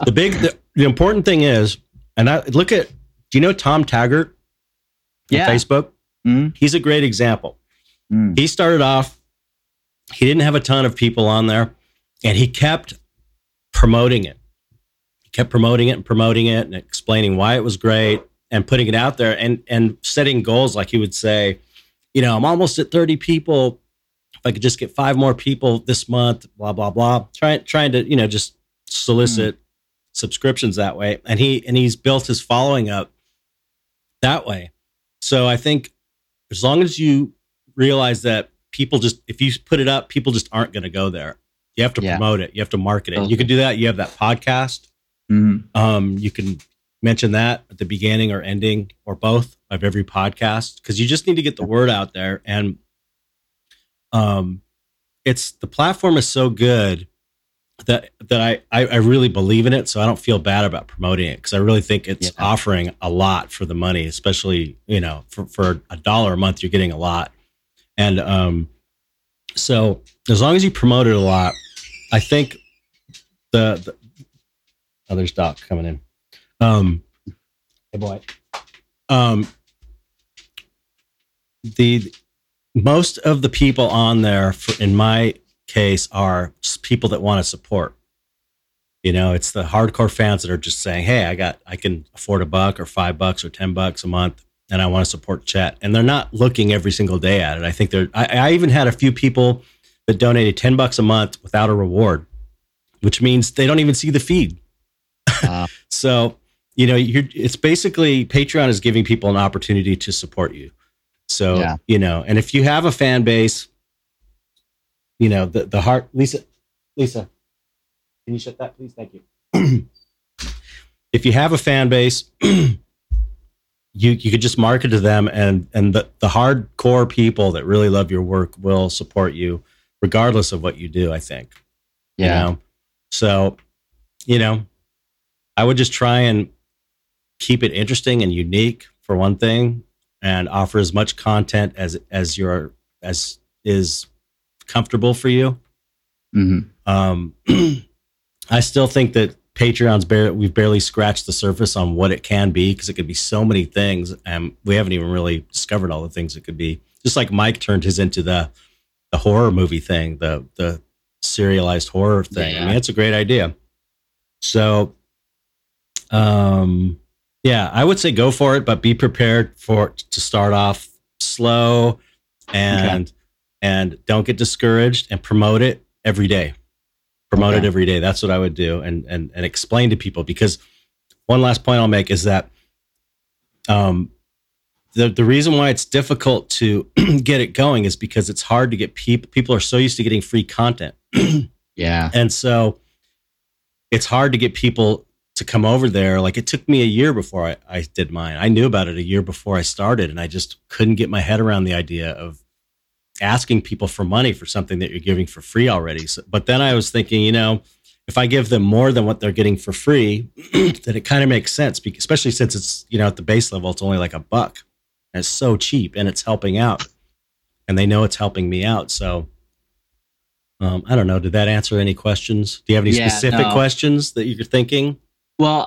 The important thing is, and I look at, do you know Tom Taggart on Facebook? Mm-hmm. He's a great example. Mm. He started off, he didn't have a ton of people on there, and he kept promoting it. Kept promoting it and explaining why it was great and putting it out there and setting goals. Like he would say, you know, I'm almost at 30 people. If I could just get 5 more people this month, blah, blah, blah. Trying to, you know, just solicit subscriptions that way. And he's built his following up that way. So I think as long as you realize that people just, if you put it up, people just aren't going to go there. You have to promote it. You have to market it. Okay. You can do that. You have that podcast. Mm-hmm. You can mention that at the beginning or ending or both of every podcast, because you just need to get the word out there. And it's, the platform is so good that I really believe in it, so I don't feel bad about promoting it, because I really think it's offering a lot for the money, especially, you know, for $1 a month, you're getting a lot. And so as long as you promote it a lot, I think the oh, there's Doc coming in. Hey boy. The most of the people on there, in my case, are just people that want to support. You know, it's the hardcore fans that are just saying, hey, I can afford $1 or $5 or $10 a month, and I want to support Chet. And they're not looking every single day at it. I think I even had a few people that donated $10 a month without a reward, which means they don't even see the feed. So, you know, it's basically Patreon is giving people an opportunity to support you. So, yeah. You know, and if you have a fan base, you know, the heart, Lisa. Can you shut that, please? Thank you. If you have a fan base, you could just market to them, and the hardcore people that really love your work will support you regardless of what you do, I think. Yeah. You know? So, you know, I would just try and keep it interesting and unique for one thing, and offer as much content as is comfortable for you. Mm-hmm. I still think that Patreon's we've barely scratched the surface on what it can be, because it could be so many things, and we haven't even really discovered all the things it could be. Just like Mike turned his into the horror movie thing, the serialized horror thing. Yeah. I mean, it's a great idea. So, yeah, I would say go for it, but be prepared to start off slow and don't get discouraged, and promote it every day. Promote it every day. That's what I would do, and explain to people. Because one last point I'll make is that the reason why it's difficult to get it going is because it's hard to get people. People are so used to getting free content. Yeah, and so it's hard to get people to come over there. Like, it took me a year before I did mine. I knew about it a year before I started, and I just couldn't get my head around the idea of asking people for money for something that you're giving for free already. So, but then I was thinking, you know, if I give them more than what they're getting for free, then it kind of makes sense, because, especially since it's, you know, at the base level, it's only like $1, and it's so cheap, and it's helping out, and they know it's helping me out. So, I don't know. Did that answer any questions? Do you have any specific questions that you're thinking? Well,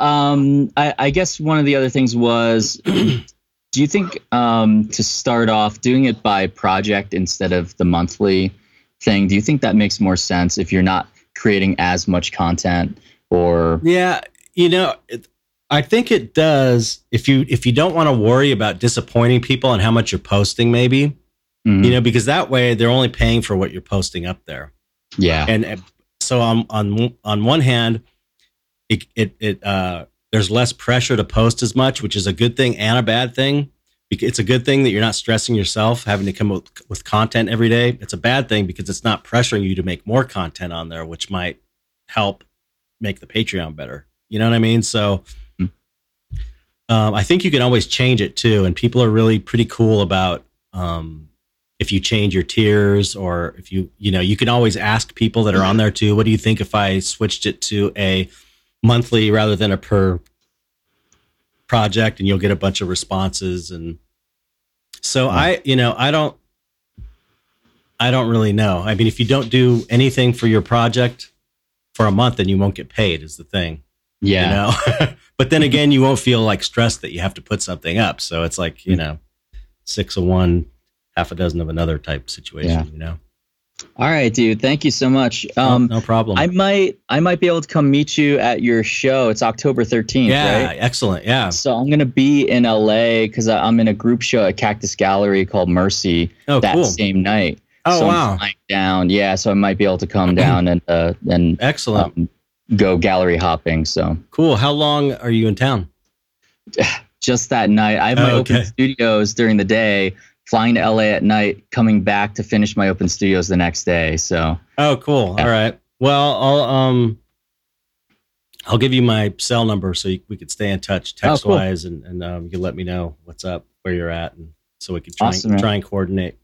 I guess one of the other things was, do you think to start off doing it by project instead of the monthly thing, do you think that makes more sense if you're not creating as much content? Or yeah, you know, I think it does. If you don't want to worry about disappointing people and how much you're posting, maybe, mm-hmm. you know, because that way they're only paying for what you're posting up there. Yeah, and so on one hand, there's less pressure to post as much, which is a good thing and a bad thing. It's a good thing that you're not stressing yourself having to come up with content every day. It's a bad thing because it's not pressuring you to make more content on there, which might help make the Patreon better. You know what I mean? So I think you can always change it too. And people are really pretty cool about if you change your tiers, or if you know, you can always ask people that are on there too, what do you think if I switched it to a monthly rather than a per project, and you'll get a bunch of responses. And so I don't really know. I mean, if you don't do anything for your project for a month, then you won't get paid is the thing. Yeah. You know? But then again, you won't feel like stressed that you have to put something up. So it's like, you know, 6 of one, half a dozen of another type situation, you know? All right, dude. Thank you so much. No problem. I might be able to come meet you at your show. It's October 13th. Yeah, right? Excellent. Yeah. So I'm gonna be in LA because I'm in a group show at Cactus Gallery called Mercy same night. Oh, so wow. I'm flying down. Yeah, so I might be able to come down and excellent go gallery hopping. So cool. How long are you in town? Just that night. I have my open studios during the day. Flying to LA at night, coming back to finish my open studios the next day. So, oh, cool. Yeah. All right. Well, I'll give you my cell number so we could stay in touch text wise, and you can let me know what's up, where you're at, and so we can try and coordinate.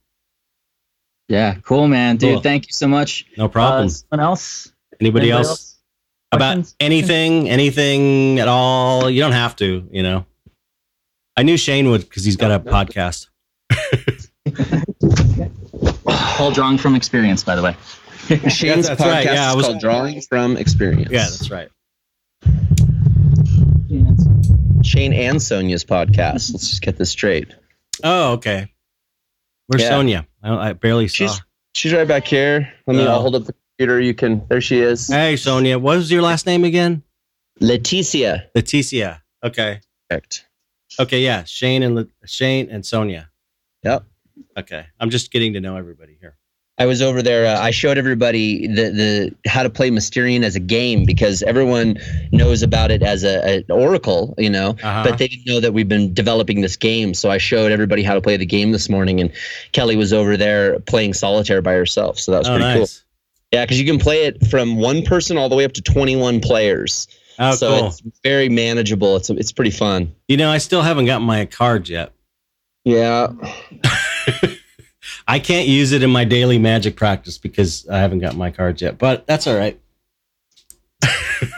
Yeah, cool, man, dude. Cool. Thank you so much. No problem. Someone else? Anybody else? About anything at all? You don't have to, you know. I knew Shane would because he's got a podcast. Called Drawing from Experience, by the way. Shane's podcast is called Drawing from Experience. Yeah, that's right. Shane and Sonia's podcast. Let's just get this straight. Oh, okay. Where's Sonia? I barely saw. She's right back here. Let me hold up the computer. You can. There she is. Hey, Sonia. What is your last name again? Leticia. Leticia. Okay. Correct. Okay. Yeah. Shane and Sonia. Yep. Okay. I'm just getting to know everybody here. I was over there. I showed everybody the how to play Mysterion as a game because everyone knows about it as an oracle, you know, but they didn't know that we've been developing this game. So I showed everybody how to play the game this morning, and Kelly was over there playing solitaire by herself. So that was pretty nice. Cool. Yeah, because you can play it from one person all the way up to 21 players. Oh, so cool. It's very manageable. It's pretty fun. You know, I still haven't gotten my cards yet. Yeah. I can't use it in my daily magic practice because I haven't got my cards yet, but that's all right.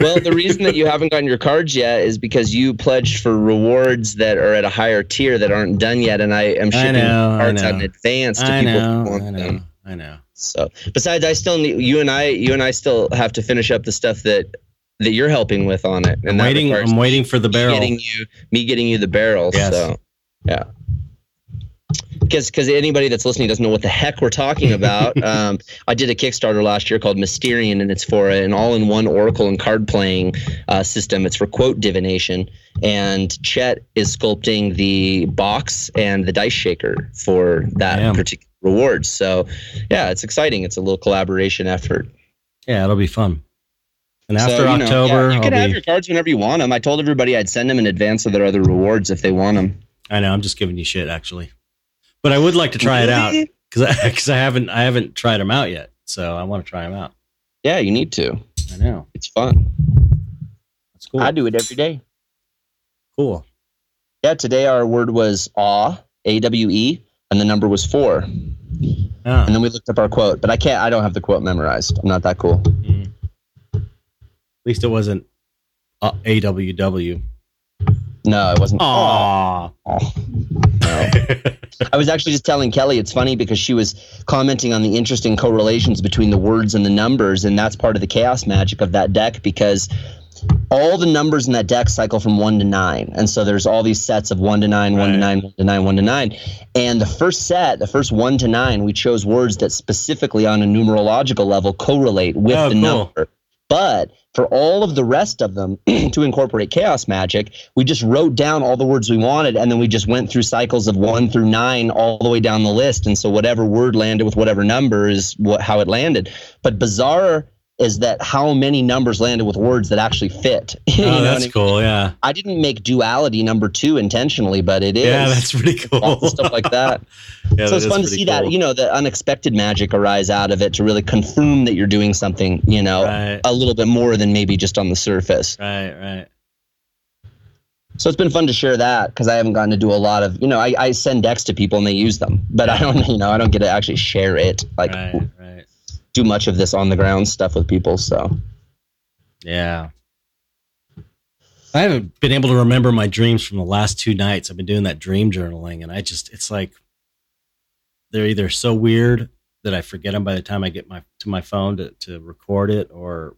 Well, the reason that you haven't gotten your cards yet is because you pledged for rewards that are at a higher tier that aren't done yet, and I am shipping cards out in advance to people who want them. I know. So, besides, I still need you and I still have to finish up the stuff that you're helping with on it. And I'm waiting for the barrel. Me getting you the barrel. Yes. So, yeah. Because anybody that's listening doesn't know what the heck we're talking about. I did a Kickstarter last year called Mysterion, and it's for an all-in-one oracle and card-playing system. It's for quote divination. And Chet is sculpting the box and the dice shaker for that particular reward. So, yeah, it's exciting. It's a little collaboration effort. Yeah, it'll be fun. And after October, you can have your cards whenever you want them. I told everybody I'd send them in advance of their other rewards if they want them. I know. I'm just giving you shit, actually. But I would like to try it out because I haven't tried them out yet. So I want to try them out. Yeah, you need to. I know. It's fun. That's cool. I do it every day. Cool. Yeah, today our word was awe, A-W-E, and the number was 4. Ah. And then we looked up our quote. But I don't have the quote memorized. I'm not that cool. Mm. At least it wasn't A-W-W. No, it wasn't. Aww. No. I was actually just telling Kelly it's funny because she was commenting on the interesting correlations between the words and the numbers, and that's part of the chaos magic of that deck because all the numbers in that deck cycle from 1 to 9. And so there's all these sets of 1 to 9, right. 1 to 9, 1 to 9, 1 to 9. And the first 1 to 9, we chose words that specifically on a numerological level correlate with the number. But for all of the rest of them to incorporate chaos magic, we just wrote down all the words we wanted, and then we just went through cycles of 1 through 9 all the way down the list. And so whatever word landed with whatever number is how it landed. But bizarre is that how many numbers landed with words that actually fit. That's cool, yeah. I didn't make duality number 2 intentionally, but it is. Yeah, that's pretty cool. Stuff like that. Yeah, so it's fun to see that, the unexpected magic arise out of it to really confirm that you're doing something, right. A little bit more than maybe just on the surface. Right. So it's been fun to share that because I haven't gotten to do a lot of, I send decks to people and they use them, but I don't get to actually share it. Like, right. Do much of this on the ground stuff with people, so yeah. I haven't been able to remember my dreams from the last 2 nights. I've been doing that dream journaling, and it's like they're either so weird that I forget them by the time I get to my phone to record it, or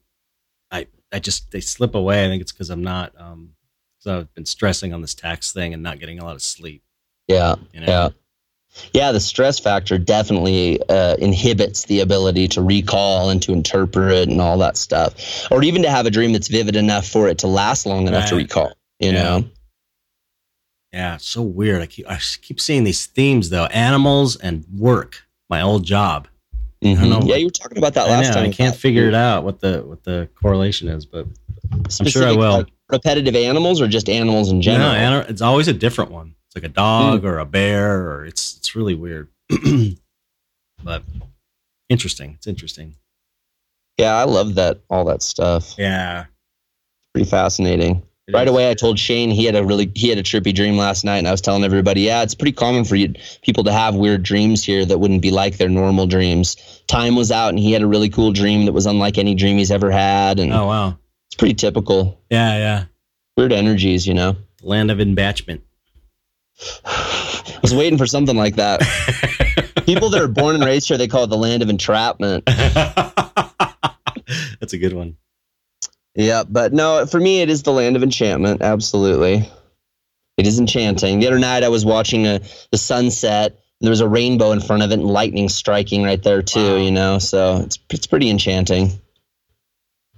they slip away. I think it's because I'm not because I've been stressing on this tax thing and not getting a lot of sleep. Yeah, yeah. Yeah, the stress factor definitely inhibits the ability to recall and to interpret and all that stuff, or even to have a dream that's vivid enough for it to last long enough to recall. You know? Yeah, it's so weird. I keep seeing these themes though: animals and work, my old job. Mm-hmm. I don't know, you were talking about that last time. I can't figure it out what the correlation is, but I'm sure I will. Like repetitive animals or just animals in general? No, it's always a different one. It's like a dog or a bear, or it's really weird, but interesting. It's interesting. Yeah, I love that all that stuff. Yeah, pretty fascinating. Right away, I told Shane he had a trippy dream last night, and I was telling everybody, it's pretty common for people to have weird dreams here that wouldn't be like their normal dreams. Time was out, and he had a really cool dream that was unlike any dream he's ever had. And oh wow, it's pretty typical. Yeah, weird energies, The land of embatchment. I was waiting for something like that. People that are born and raised here, they call it the land of entrapment. That's a good one. Yeah, but no, for me, it is the land of enchantment. Absolutely. It is enchanting. The other night I was watching the sunset. There was a rainbow in front of it and lightning striking right there too, wow. You know, so it's pretty enchanting.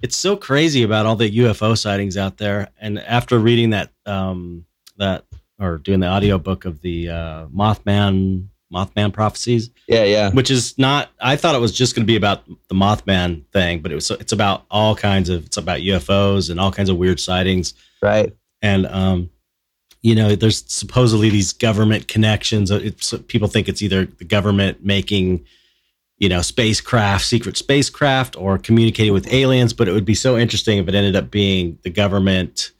It's so crazy about all the UFO sightings out there. And after reading that, or doing the audiobook of the Mothman Prophecies. Yeah, yeah. Which is not, I thought it was just going to be about the Mothman thing, but it's about all kinds of, it's about UFOs and all kinds of weird sightings. Right. And, you know, there's supposedly these government connections. People think it's either the government making, you know, secret spacecraft or communicating with aliens, but it would be so interesting if it ended up being the government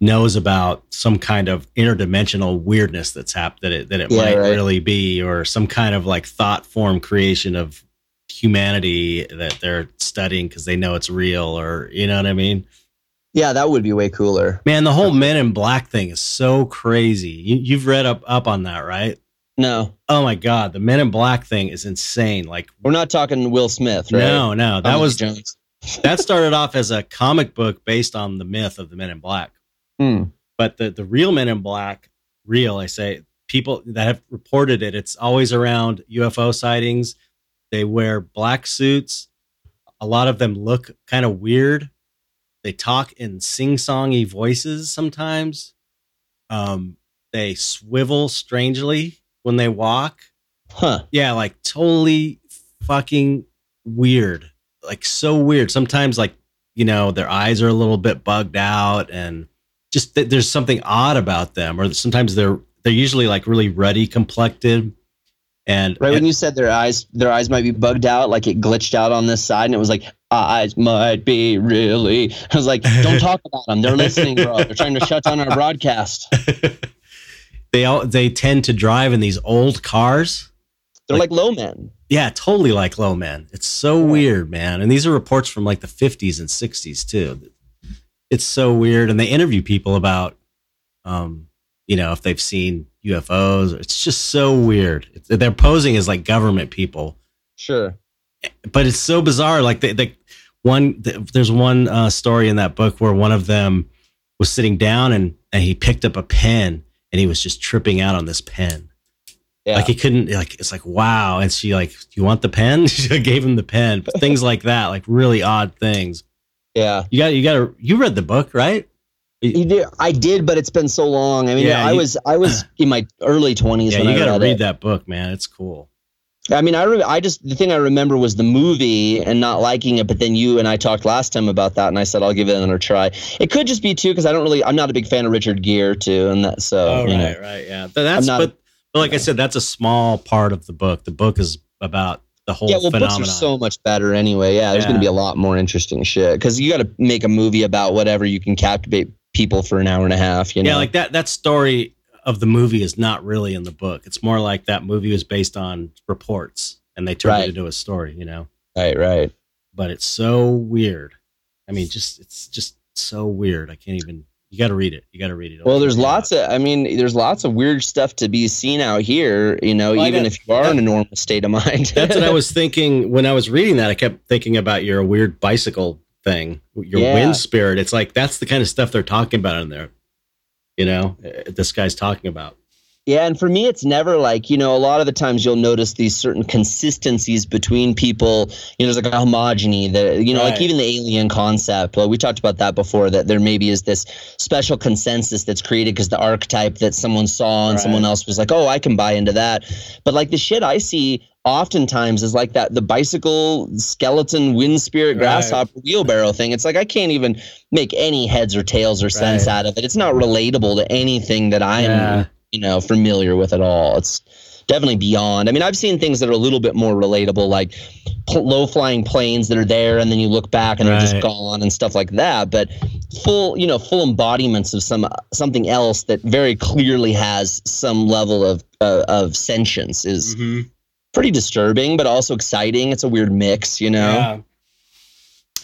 knows about some kind of interdimensional weirdness that's happened, that it might really be, or some kind of like thought form creation of humanity that they're studying because they know it's real, or, you know what I mean? Yeah, that would be way cooler. Man, the whole Men in Black thing is so crazy. You've read up on that, right? No. Oh my God, the Men in Black thing is insane. Like, we're not talking Will Smith, right? No, that was Jones. That started off as a comic book based on the myth of the Men in Black. Mm. But the real Men in Black, people that have reported it, it's always around UFO sightings. They wear black suits. A lot of them look kind of weird. They talk in sing-songy voices sometimes. They swivel strangely when they walk. Huh. Yeah, like totally fucking weird. Like so weird. Sometimes, like, you know, their eyes are a little bit bugged out and just there's something odd about them. Or sometimes they're usually like really ruddy complected. And right when you said their eyes might be bugged out, like it glitched out on this side, and it was like, eyes might be really. I was like, don't talk about them. They're listening, bro. They're trying to shut down our broadcast. They tend to drive in these old cars. They're like low men. Yeah, totally like low men. It's so weird, man. And these are reports from like the 50s and 60s too. It's so weird. And they interview people about, you know, if they've seen UFOs. It's just so weird. They're posing as like government people. Sure. But it's so bizarre. Like there's one story in that book where one of them was sitting down and he picked up a pen and he was just tripping out on this pen. Yeah. Like he couldn't, like, it's like, wow. And she like, you want the pen? She gave him the pen, but things like that, like really odd things. Yeah. You read the book, right? I did, but it's been so long. I mean, yeah, I was in my early 20s. Yeah, when you got to read that book, man. It's cool. I mean, the thing I remember was the movie and not liking it, but then you and I talked last time about that, and I said I'll give it another try. It could just be too, because I'm not a big fan of Richard Gere too, and that. So right, yeah. But like I said, that's a small part of the book. The book is about the whole phenomenon. Books are so much better anyway. Yeah, there's going to be a lot more interesting shit because you got to make a movie about whatever you can captivate people for an hour and a half. You know, like that story of the movie is not really in the book. It's more like that movie was based on reports and they turned it into a story, you know? Right. But it's so weird. I mean, it's just so weird. I can't even, you got to read it. Well, there's lots of weird stuff to be seen out here, you know, well, even if you are in a normal state of mind. That's what I was thinking when I was reading that. I kept thinking about your weird bicycle thing, your wind spirit. It's like, that's the kind of stuff they're talking about in there. You know, this guy's talking about. Yeah. And for me, it's never like, you know, a lot of the times you'll notice these certain consistencies between people. You know, there's like a homogeny that, you know, like even the alien concept. Well, we talked about that before, that there maybe is this special consensus that's created because the archetype that someone saw and someone else was like, oh, I can buy into that. But like the shit I see oftentimes is like that, the bicycle skeleton wind spirit grasshopper wheelbarrow thing. It's like I can't even make any heads or tails or sense out of it. It's not relatable to anything that I'm you know, familiar with at all. It's definitely beyond. I mean, I've seen things that are a little bit more relatable, like low-flying planes that are there and then you look back and they're just gone and stuff like that. But full embodiments of something else that very clearly has some level of sentience is pretty disturbing, but also exciting. It's a weird mix, you know? Yeah.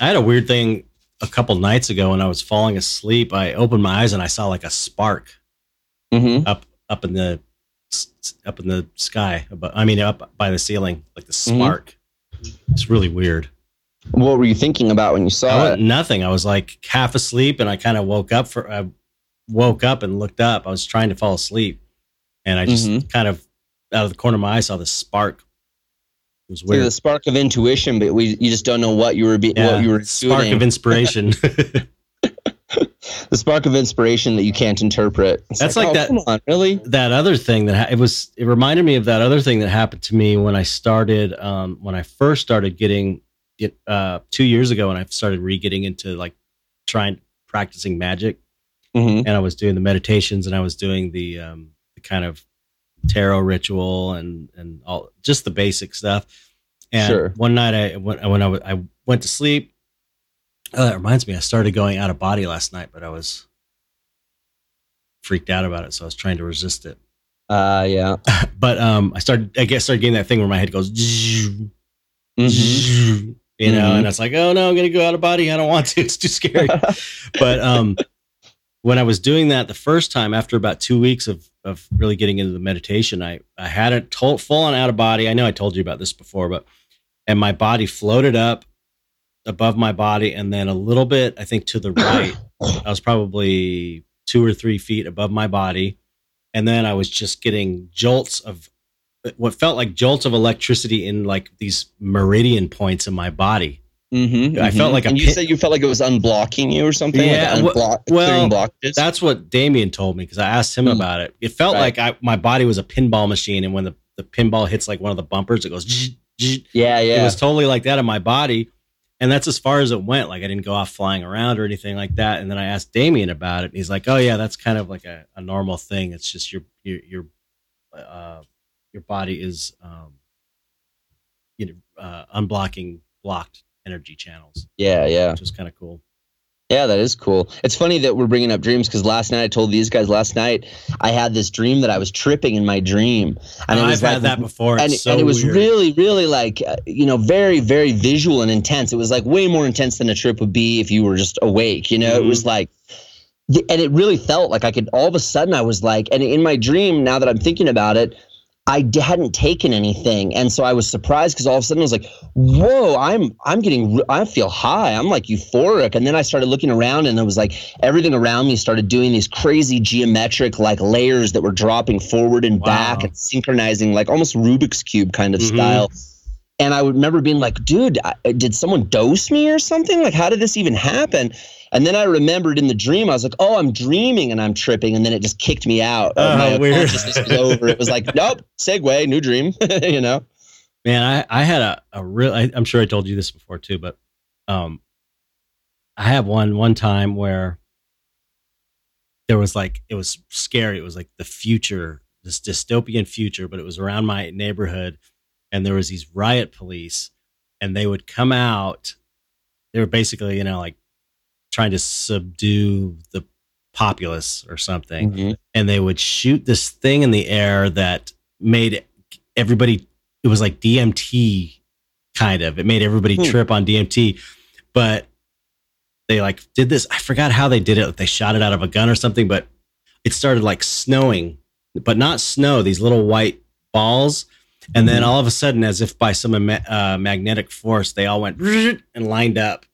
I had a weird thing a couple nights ago when I was falling asleep. I opened my eyes and I saw like a spark up in the sky. I mean, up by the ceiling, like the spark. Mm-hmm. It's really weird. What were you thinking about when you saw it? Nothing. I was like half asleep and I kind of woke up and looked up. I was trying to fall asleep and I just kind of out of the corner of my eye, I saw this spark. It was weird. See, the spark of intuition, but you just don't know what you were what you were spark doing. Of inspiration. The spark of inspiration that you can't interpret. That's like that. On, really? That other thing that it reminded me of that other thing that happened to me when I started, when I first started getting it 2 years ago, and I started getting into like practicing magic, and I was doing the meditations, and I was doing the kind of tarot ritual and all just the basic stuff. And one night I went to sleep. Oh, that reminds me. I started going out of body last night, but I was freaked out about it, so I was trying to resist it. Yeah. But I started getting that thing where my head goes, and it's like, oh no, I'm gonna go out of body. I don't want to. It's too scary. But when I was doing that the first time, after about 2 weeks of really getting into the meditation, I had it full on out of body. I know I told you about this before, and my body floated up above my body, and then a little bit, I think, to the right. I was probably 2 or 3 feet above my body, and then I was just getting jolts of what felt like jolts of electricity in like these meridian points in my body. I felt like and you said you felt like it was unblocking you or something. Yeah, like well, that's what Damien told me, because I asked him about it. It felt like my body was a pinball machine, and when the pinball hits like one of the bumpers, it goes. It was totally like that in my body. And that's as far as it went. Like, I didn't go off flying around or anything like that. And then I asked Damien about it, and he's like, "Oh yeah, that's kind of like a normal thing. It's just your body is, unblocking blocked energy channels." Yeah, yeah, which is kind of cool. Yeah, that is cool. It's funny that we're bringing up dreams, because last night I told these guys I had this dream that I was tripping in my dream. And I've had that before. And it was weird. Really, really like, very, very visual and intense. It was like way more intense than a trip would be if you were just awake. It was like, and it really felt like I could, all of a sudden I was like, and in my dream, now that I'm thinking about it, I hadn't taken anything, and so I was surprised, because all of a sudden I was like, "Whoa, I feel high. I'm like euphoric." And then I started looking around, and it was like everything around me started doing these crazy geometric like layers that were dropping forward and back and synchronizing, like almost Rubik's Cube kind of style. And I remember being like, "Dude, did someone dose me or something? Like, how did this even happen?" And then I remembered in the dream, I was like, "Oh, I'm dreaming and I'm tripping." And then it just kicked me out. Oh, weird. Consciousness was over. It was like, nope, segue, new dream, Man, I had a real, I'm sure I told you this before too, but I had one time where there was like, it was scary. It was like the future, this dystopian future, but it was around my neighborhood, and there was these riot police, and they would come out. They were basically, like, trying to subdue the populace or something. And they would shoot this thing in the air that made everybody, it was like DMT kind of, it made everybody trip on DMT, but they like did this. I forgot how they did it. They shot it out of a gun or something, but it started like snowing, but not snow, these little white balls. And then all of a sudden, as if by some magnetic force, they all went and lined up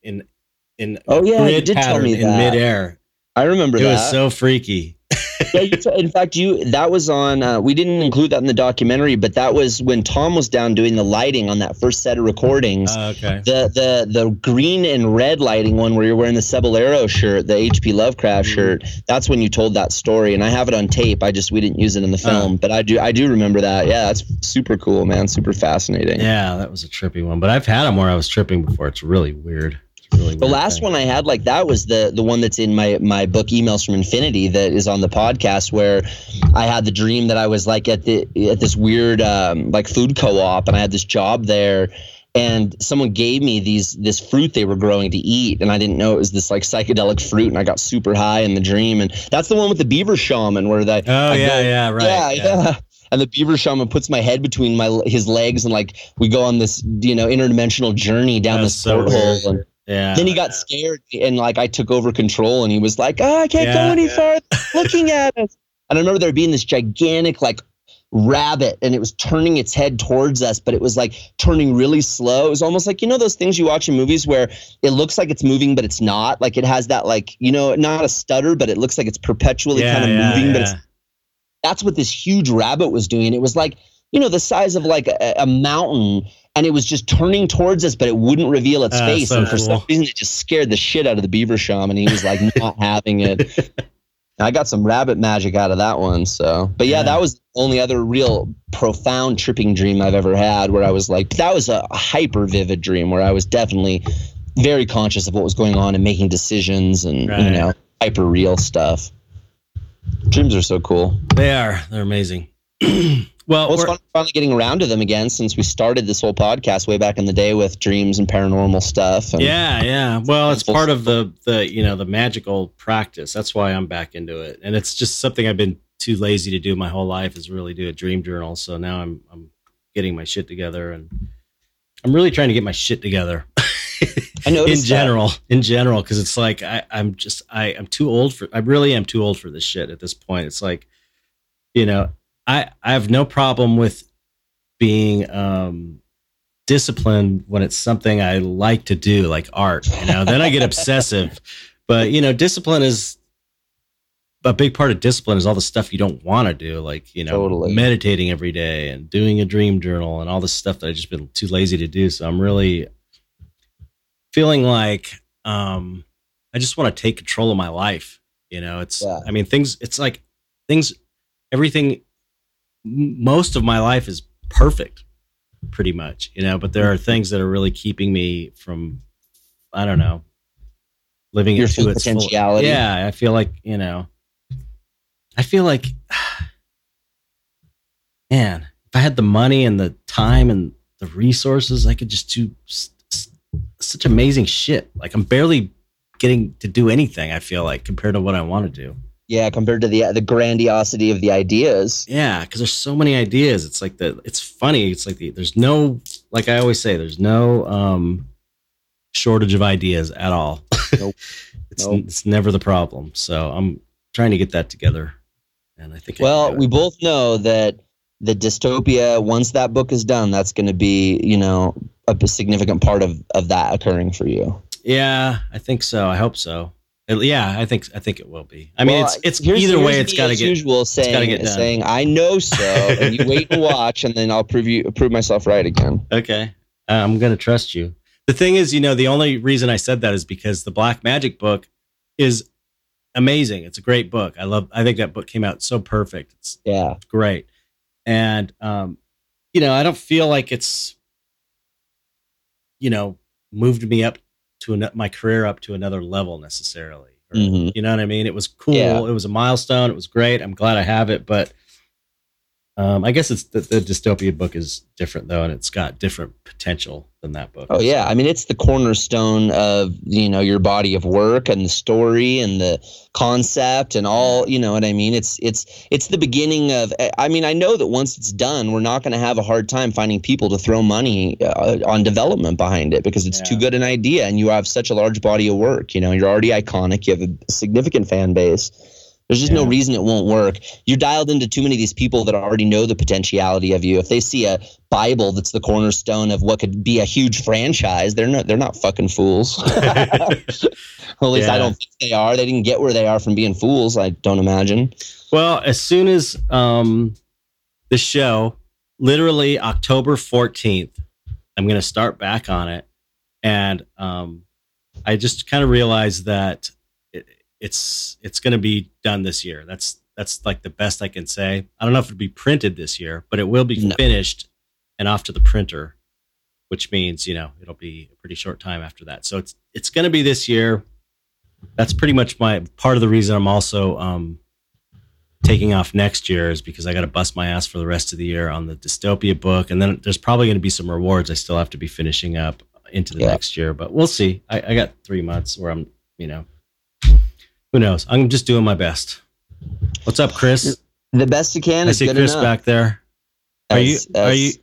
you did tell me that. In midair. I remember that. It was so freaky. In fact, that was on, we didn't include that in the documentary, but that was when Tom was down doing the lighting on that first set of recordings. Okay. The green and red lighting one where you're wearing the Cebolero shirt, the H.P. Lovecraft shirt. That's when you told that story, and I have it on tape. We didn't use it in the film, but I do remember that. Yeah, that's super cool, man. Super fascinating. Yeah, that was a trippy one, but I've had them where I was tripping before. It's really weird. Really the last one I had like that was the one that's in my book, Emails from Infinity, that is on the podcast, where I had the dream that I was like at this weird like food co-op, and I had this job there, and someone gave me this fruit they were growing to eat, and I didn't know it was this like psychedelic fruit, and I got super high in the dream, and that's the one with the beaver shaman where that. Oh yeah, right. And the beaver shaman puts my head between his legs, and like we go on this interdimensional journey down portal. And yeah. Then he got scared, and like I took over control, and he was like, "Oh, I can't go any farther. Looking at us." And I remember there being this gigantic like rabbit, and it was turning its head towards us, but it was like turning really slow. It was almost like those things you watch in movies where it looks like it's moving, but it's not. Like it has that like not a stutter, but it looks like it's perpetually kind of moving. But that's what this huge rabbit was doing. It was like. you know, the size of like a mountain, and it was just turning towards us, but it wouldn't reveal its face. So and for some reason, it just scared the shit out of the beaver shaman. He was like not having it. I got some rabbit magic out of that one. So, but yeah, that was the only other real profound tripping dream I've ever had, where I was like, that was a hyper vivid dream where I was definitely very conscious of what was going on and making decisions and, you know, hyper real stuff. Dreams are so cool. They are. They're amazing. Well, it's fun finally getting around to them again since we started this whole podcast way back in the day with dreams and paranormal stuff. And yeah. Well, it's part of the you know, the magical practice. That's why I'm back into it, and it's just something I've been too lazy to do my whole life, is really do a dream journal. So now I'm getting my shit together, and I'm really trying to get my shit together. I noticed in general, because it's like I'm too old for. I really am too old for this shit at this point. It's like, you know, I have no problem with being disciplined when it's something I like to do, like art. You know, then I get obsessive. But you know, discipline is a big part of discipline is all the stuff you don't want to do, like, you know, meditating every day and doing a dream journal and all this stuff that I've just been too lazy to do. So I'm really feeling like I just want to take control of my life. You know, it's, I mean, things, it's like things, everything, most of my life is perfect pretty much, you know, but there are things that are really keeping me from, I don't know, living your into its potentiality. Full. Yeah. I feel like, you know, man, if I had the money and the time and the resources, I could just do such amazing shit. Like, I'm barely getting to do anything, I feel like, compared to what I want to do. Yeah, compared to the grandiosity of the ideas. Yeah, because there's so many ideas. It's like it's funny. It's like there's no, like I always say, there's no shortage of ideas at all. Nope. It's never the problem. So I'm trying to get that together, and I think. Well, we both know that the Dystopia, once that book is done, that's going to be, you know, a significant part of that occurring for you. Yeah, I think so. I hope so. Yeah, I think it will be. I mean, well, it's either way, it's got to get. Usual saying, I know so, and you wait and watch, and then I'll prove myself right again. Okay, I'm gonna trust you. The thing is, you know, the only reason I said that is because the Black Magic book is amazing. It's a great book. I think that book came out so perfect. It's great, and you know, I don't feel like it's, you know, moved me up to my career up to another level necessarily, or, you know what I mean? It was cool. Yeah. It was a milestone. It was great. I'm glad I have it, but I guess it's the Dystopia book is different though. And it's got different potential than that book. Oh yeah. I mean, it's the cornerstone of, you know, your body of work and the story and the concept and all, you know what I mean? It's the beginning of, I mean, I know that once it's done, we're not going to have a hard time finding people to throw money on development behind it, because it's too good an idea. And you have such a large body of work, you know, you're already iconic. You have a significant fan base. There's just no reason it won't work. You're dialed into too many of these people that already know the potentiality of you. If they see a Bible that's the cornerstone of what could be a huge franchise, they're not fucking fools. Well, at least I don't think they are. They didn't get where they are from being fools, I don't imagine. Well, as soon as the show, literally October 14th, I'm going to start back on it. And I just kind of realized that it's going to be done this year. That's like the best I can say. I don't know if it'll be printed this year, but it will be finished and off to the printer, which means, you know, it'll be a pretty short time after that. So it's going to be this year. That's pretty much part of the reason I'm also taking off next year, is because I got to bust my ass for the rest of the year on the Dystopia book. And then there's probably going to be some rewards I still have to be finishing up into the next year, but we'll see. I got 3 months where I'm, you know, who knows? I'm just doing my best. What's up, Chris? The best you can. I see Chris back there. Are you?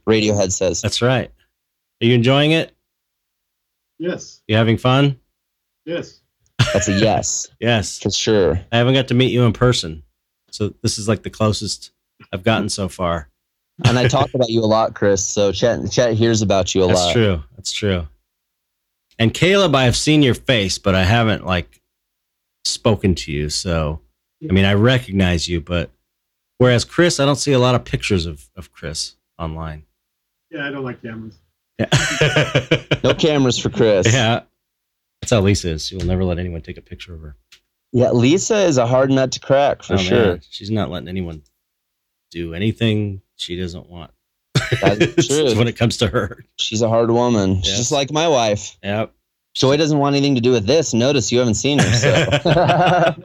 Radiohead says. That's right. Are you enjoying it? Yes. You having fun? Yes. That's a yes. Yes, for sure. I haven't got to meet you in person, so this is like the closest I've gotten so far. And I talk about you a lot, Chris. So Chet hears about you a lot. That's true. That's true. And Caleb, I have seen your face, but I haven't spoken to you. So, I mean, I recognize you, but whereas Chris, I don't see a lot of pictures of Chris online. Yeah, I don't like cameras. Yeah. No cameras for Chris. Yeah. That's how Lisa is. She will never let anyone take a picture of her. Yeah, Lisa is a hard nut to crack for sure. Man, she's not letting anyone do anything she doesn't want. That's true. When it comes to her, she's a hard woman. Yes. She's just like my wife. Yep. Joy doesn't want anything to do with this. Notice you haven't seen her. So.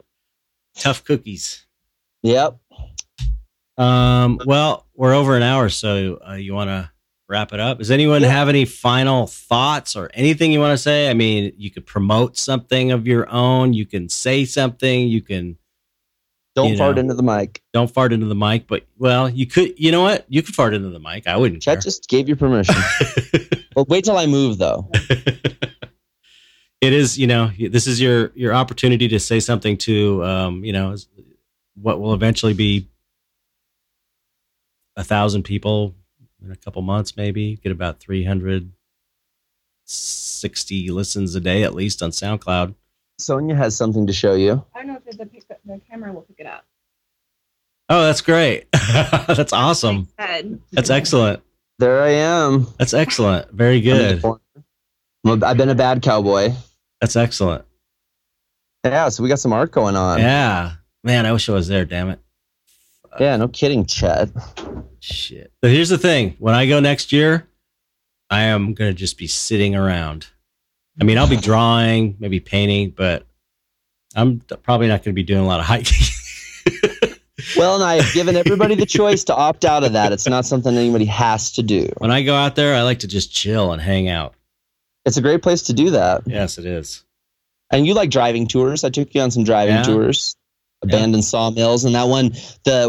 Tough cookies. Yep. Well, we're over an hour, so you want to wrap it up? Does anyone have any final thoughts or anything you want to say? I mean, you could promote something of your own. You can say something. You can. Don't fart into the mic, but well, you could. You know what? You could fart into the mic. I wouldn't. Chet just gave you permission. Well, wait till I move, though. It is, this is your opportunity to say something to, what will eventually be 1,000 people in a couple months, maybe get about 360 listens a day, at least on SoundCloud. Sonia has something to show you. I don't know if the camera will pick it up. Oh, that's great. That's awesome. That's excellent. There I am. That's excellent. Very good. I've been a bad cowboy. That's excellent. Yeah, so we got some art going on. Yeah. Man, I wish I was there, damn it. Yeah, no kidding, Chad. Shit. So here's the thing. When I go next year, I am going to just be sitting around. I mean, I'll be drawing, maybe painting, but I'm probably not going to be doing a lot of hiking. Well, and I've given everybody the choice to opt out of that. It's not something anybody has to do. When I go out there, I like to just chill and hang out. It's a great place to do that. Yes, it is. And you like driving tours. I took you on some driving tours, abandoned sawmills. And that one,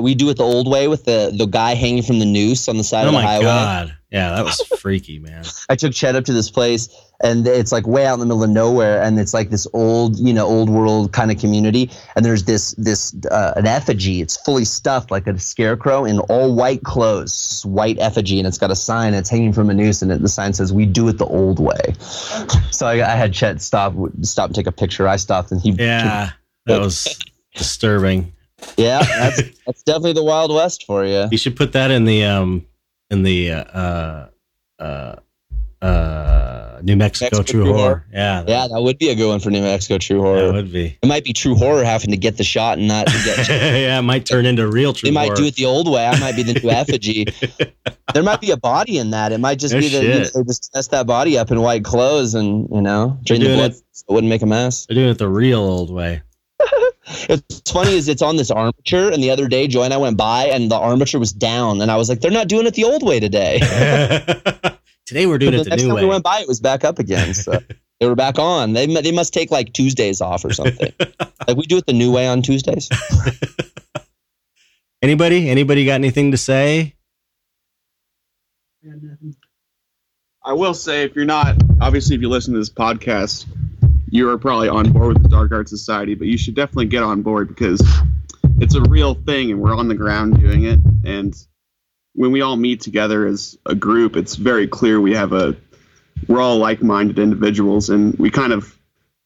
we do it the old way with the guy hanging from the noose on the side of the highway. Oh, my God. Yeah, that was freaky, man. I took Chet up to this place, and it's like way out in the middle of nowhere. And it's like this old, old world kind of community. And there's this an effigy. It's fully stuffed like a scarecrow in all white clothes, white effigy. And it's got a sign. It's hanging from a noose. And the sign says, "We do it the old way." So I had Chet stop and take a picture. I stopped, and he. Yeah, that was disturbing. Yeah, that's definitely the Wild West for you. You should put that in the New Mexico True Horror. Yeah. That would be a good one for New Mexico True Horror. Yeah, it would be. It might be True Horror having to get the shot and not to get it might turn into real True Horror. They might do it the old way. I might be the new effigy. There might be a body in that. It might just be that they just mess that body up in white clothes and, drain the blood. So it wouldn't make a mess. They're doing it the real old way. It's funny is it's on this armature, and the other day Joy and I went by and the armature was down, and I was like, they're not doing it the old way today. Today we're doing it the new way. We went by, it was back up again. So they were back on. They must take like Tuesdays off or something. Like we do it the new way on Tuesdays. Anybody got anything to say? I will say, if you listen to this podcast, you are probably on board with the Dark Art Society, but you should definitely get on board because it's a real thing and we're on the ground doing it. And when we all meet together as a group, it's very clear we're all like-minded individuals, and we kind of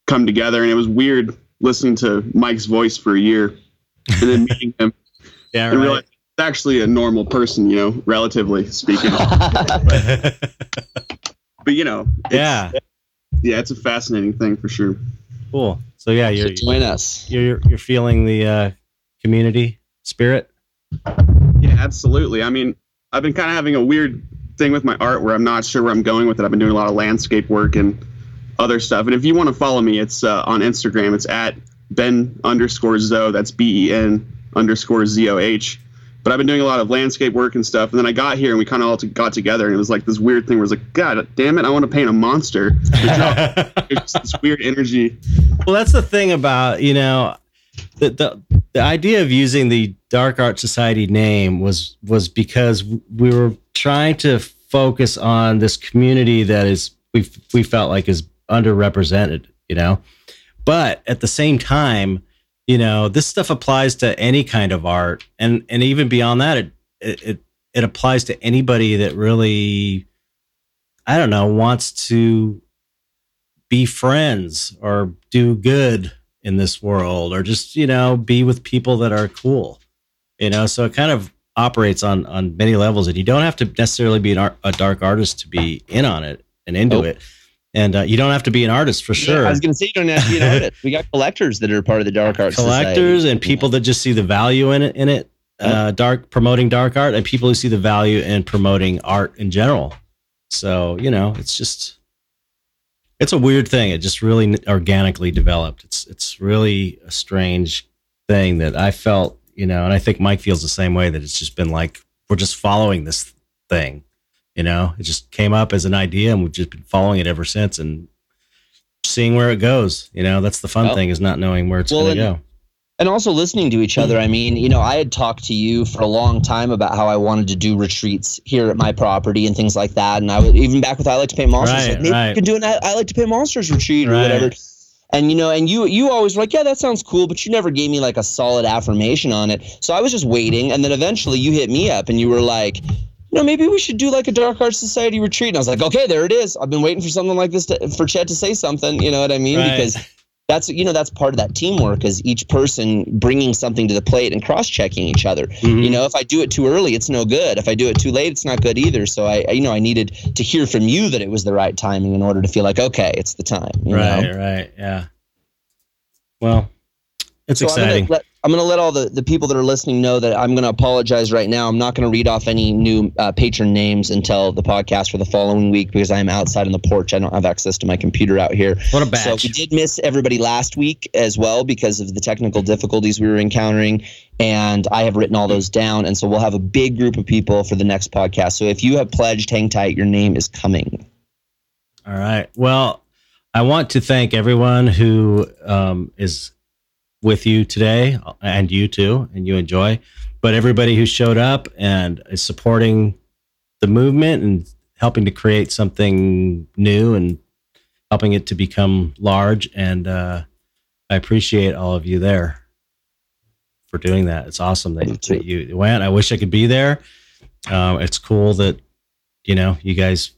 come together. And it was weird listening to Mike's voice for a year and then meeting him. Yeah, and realizing it's actually a normal person, relatively speaking. but Yeah, it's a fascinating thing for sure. Cool. So yeah, you join us. You're feeling the community spirit. Yeah, absolutely. I mean, I've been kind of having a weird thing with my art where I'm not sure where I'm going with it. I've been doing a lot of landscape work and other stuff. And if you want to follow me, it's on Instagram. It's at Ben_Zoh. That's BEN_ZOH. But I've been doing a lot of landscape work and stuff. And then I got here and we kind of all got together. And it was like this weird thing where it was like, God damn it, I want to paint a monster. It's this weird energy. Well, that's the thing about, the idea of using the Dark Art Society name was because we were trying to focus on this community that we felt like is underrepresented, But at the same time, this stuff applies to any kind of art, and even beyond that, it applies to anybody that really, I don't know, wants to be friends or do good in this world, or just be with people that are cool. So it kind of operates on many levels, and you don't have to necessarily be a dark artist to be in on it and into it. And you don't have to be an artist for sure. I was going to say you don't have to be an artist. We got collectors that are part of the Dark Art Society. Collectors and people that just see the value in it. Promoting dark art, and people who see the value in promoting art in general. So, you know, it's a weird thing. It just really organically developed. It's really a strange thing that I felt, you know, and I think Mike feels the same way, that it's just been like, we're just following this thing. You know, it just came up as an idea, and we've just been following it ever since and seeing where it goes. You know, that's the fun thing, is not knowing where it's going to go. And also listening to each other. I mean, you know, I had talked to you for a long time about how I wanted to do retreats here at my property and things like that. And I would, even back with I Like to Paint Monsters, we could do an I Like to Paint Monsters retreat or whatever. And, you know, and you always were like, yeah, that sounds cool, but you never gave me like a solid affirmation on it. So I was just waiting. And then eventually you hit me up and you were like, you know, maybe we should do like a Dark Art Society retreat. And I was like, okay, there it is. I've been waiting for something like this for Chet to say something. You know what I mean? Because that's, you know, that's part of that teamwork, is each person bringing something to the plate and cross-checking each other. Mm-hmm. You know, if I do it too early, it's no good. If I do it too late, it's not good either. So I needed to hear from you that it was the right timing in order to feel like, okay, it's the time. You know? Well, it's exciting. I'm going to let all the people that are listening know that I'm going to apologize right now. I'm not going to read off any new patron names until the podcast for the following week, because I am outside on the porch. I don't have access to my computer out here. What a batch. So we did miss everybody last week as well because of the technical difficulties we were encountering. And I have written all those down. And so we'll have a big group of people for the next podcast. So if you have pledged, hang tight. Your name is coming. All right. Well, I want to thank everyone who is with you today, and you too, and you enjoy, but everybody who showed up and is supporting the movement and helping to create something new and helping it to become large. And I appreciate all of you there for doing that. It's awesome that you went. I wish I could be there. It's cool that, you know, you guys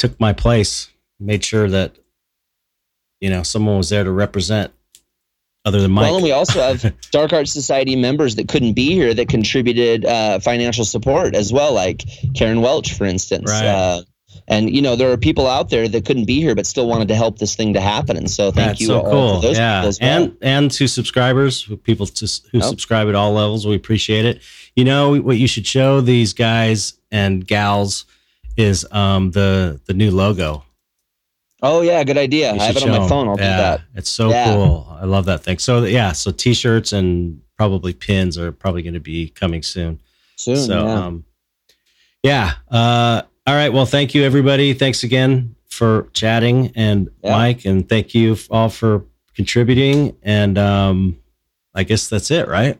took my place, made sure that, you know, someone was there to represent other than Mike. Well, and we also have Dark Art Society members that couldn't be here that contributed financial support as well, like Karen Welch, for instance. Right. And, you know, there are people out there that couldn't be here but still wanted to help this thing to happen. And so thank you all for those people as well. And to subscribers, people who subscribe at all levels, we appreciate it. You know, what you should show these guys and gals is the new logo. Oh, yeah, good idea. I have it on my phone. I'll do that. It's so cool. I love that thing. So, so T-shirts and probably pins are probably going to be coming soon. So, all right. Well, thank you, everybody. Thanks again for chatting, and Mike, and thank you all for contributing. And I guess that's it, right?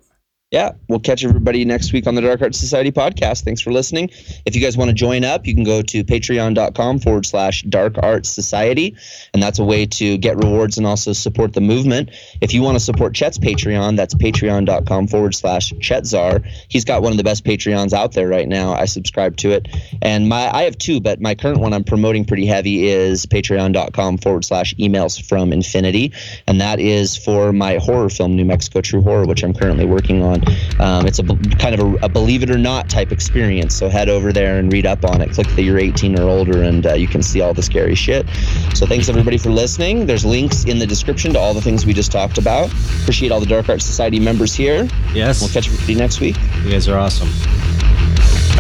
Yeah, we'll catch everybody next week on the Dark Art Society podcast. Thanks for listening. If you guys want to join up, you can go to patreon.com/Dark Art Society. And that's a way to get rewards and also support the movement. If you want to support Chet's Patreon, that's patreon.com/Chet Zar. He's got one of the best Patreons out there right now. I subscribe to it. And I have two, but my current one I'm promoting pretty heavy is patreon.com/Emails from Infinity. And that is for my horror film, New Mexico True Horror, which I'm currently working on. It's kind of a believe it or not type experience. So head over there and read up on it. Click that you're 18 or older, and you can see all the scary shit. So thanks everybody for listening. There's links in the description to all the things we just talked about. Appreciate all the Dark Art Society members here. Yes. We'll catch everybody next week. You guys are awesome.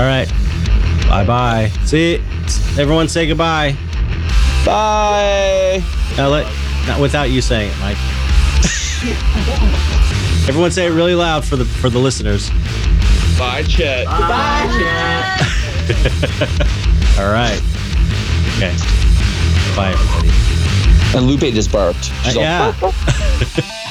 All right. Bye-bye. See you. Everyone say goodbye. Bye. Not without you saying it, Mike. Everyone say it really loud for the listeners. Bye, Chet. Bye, Chet. All right. Okay. Bye, everybody. And Lupe just barked. She's all, yeah.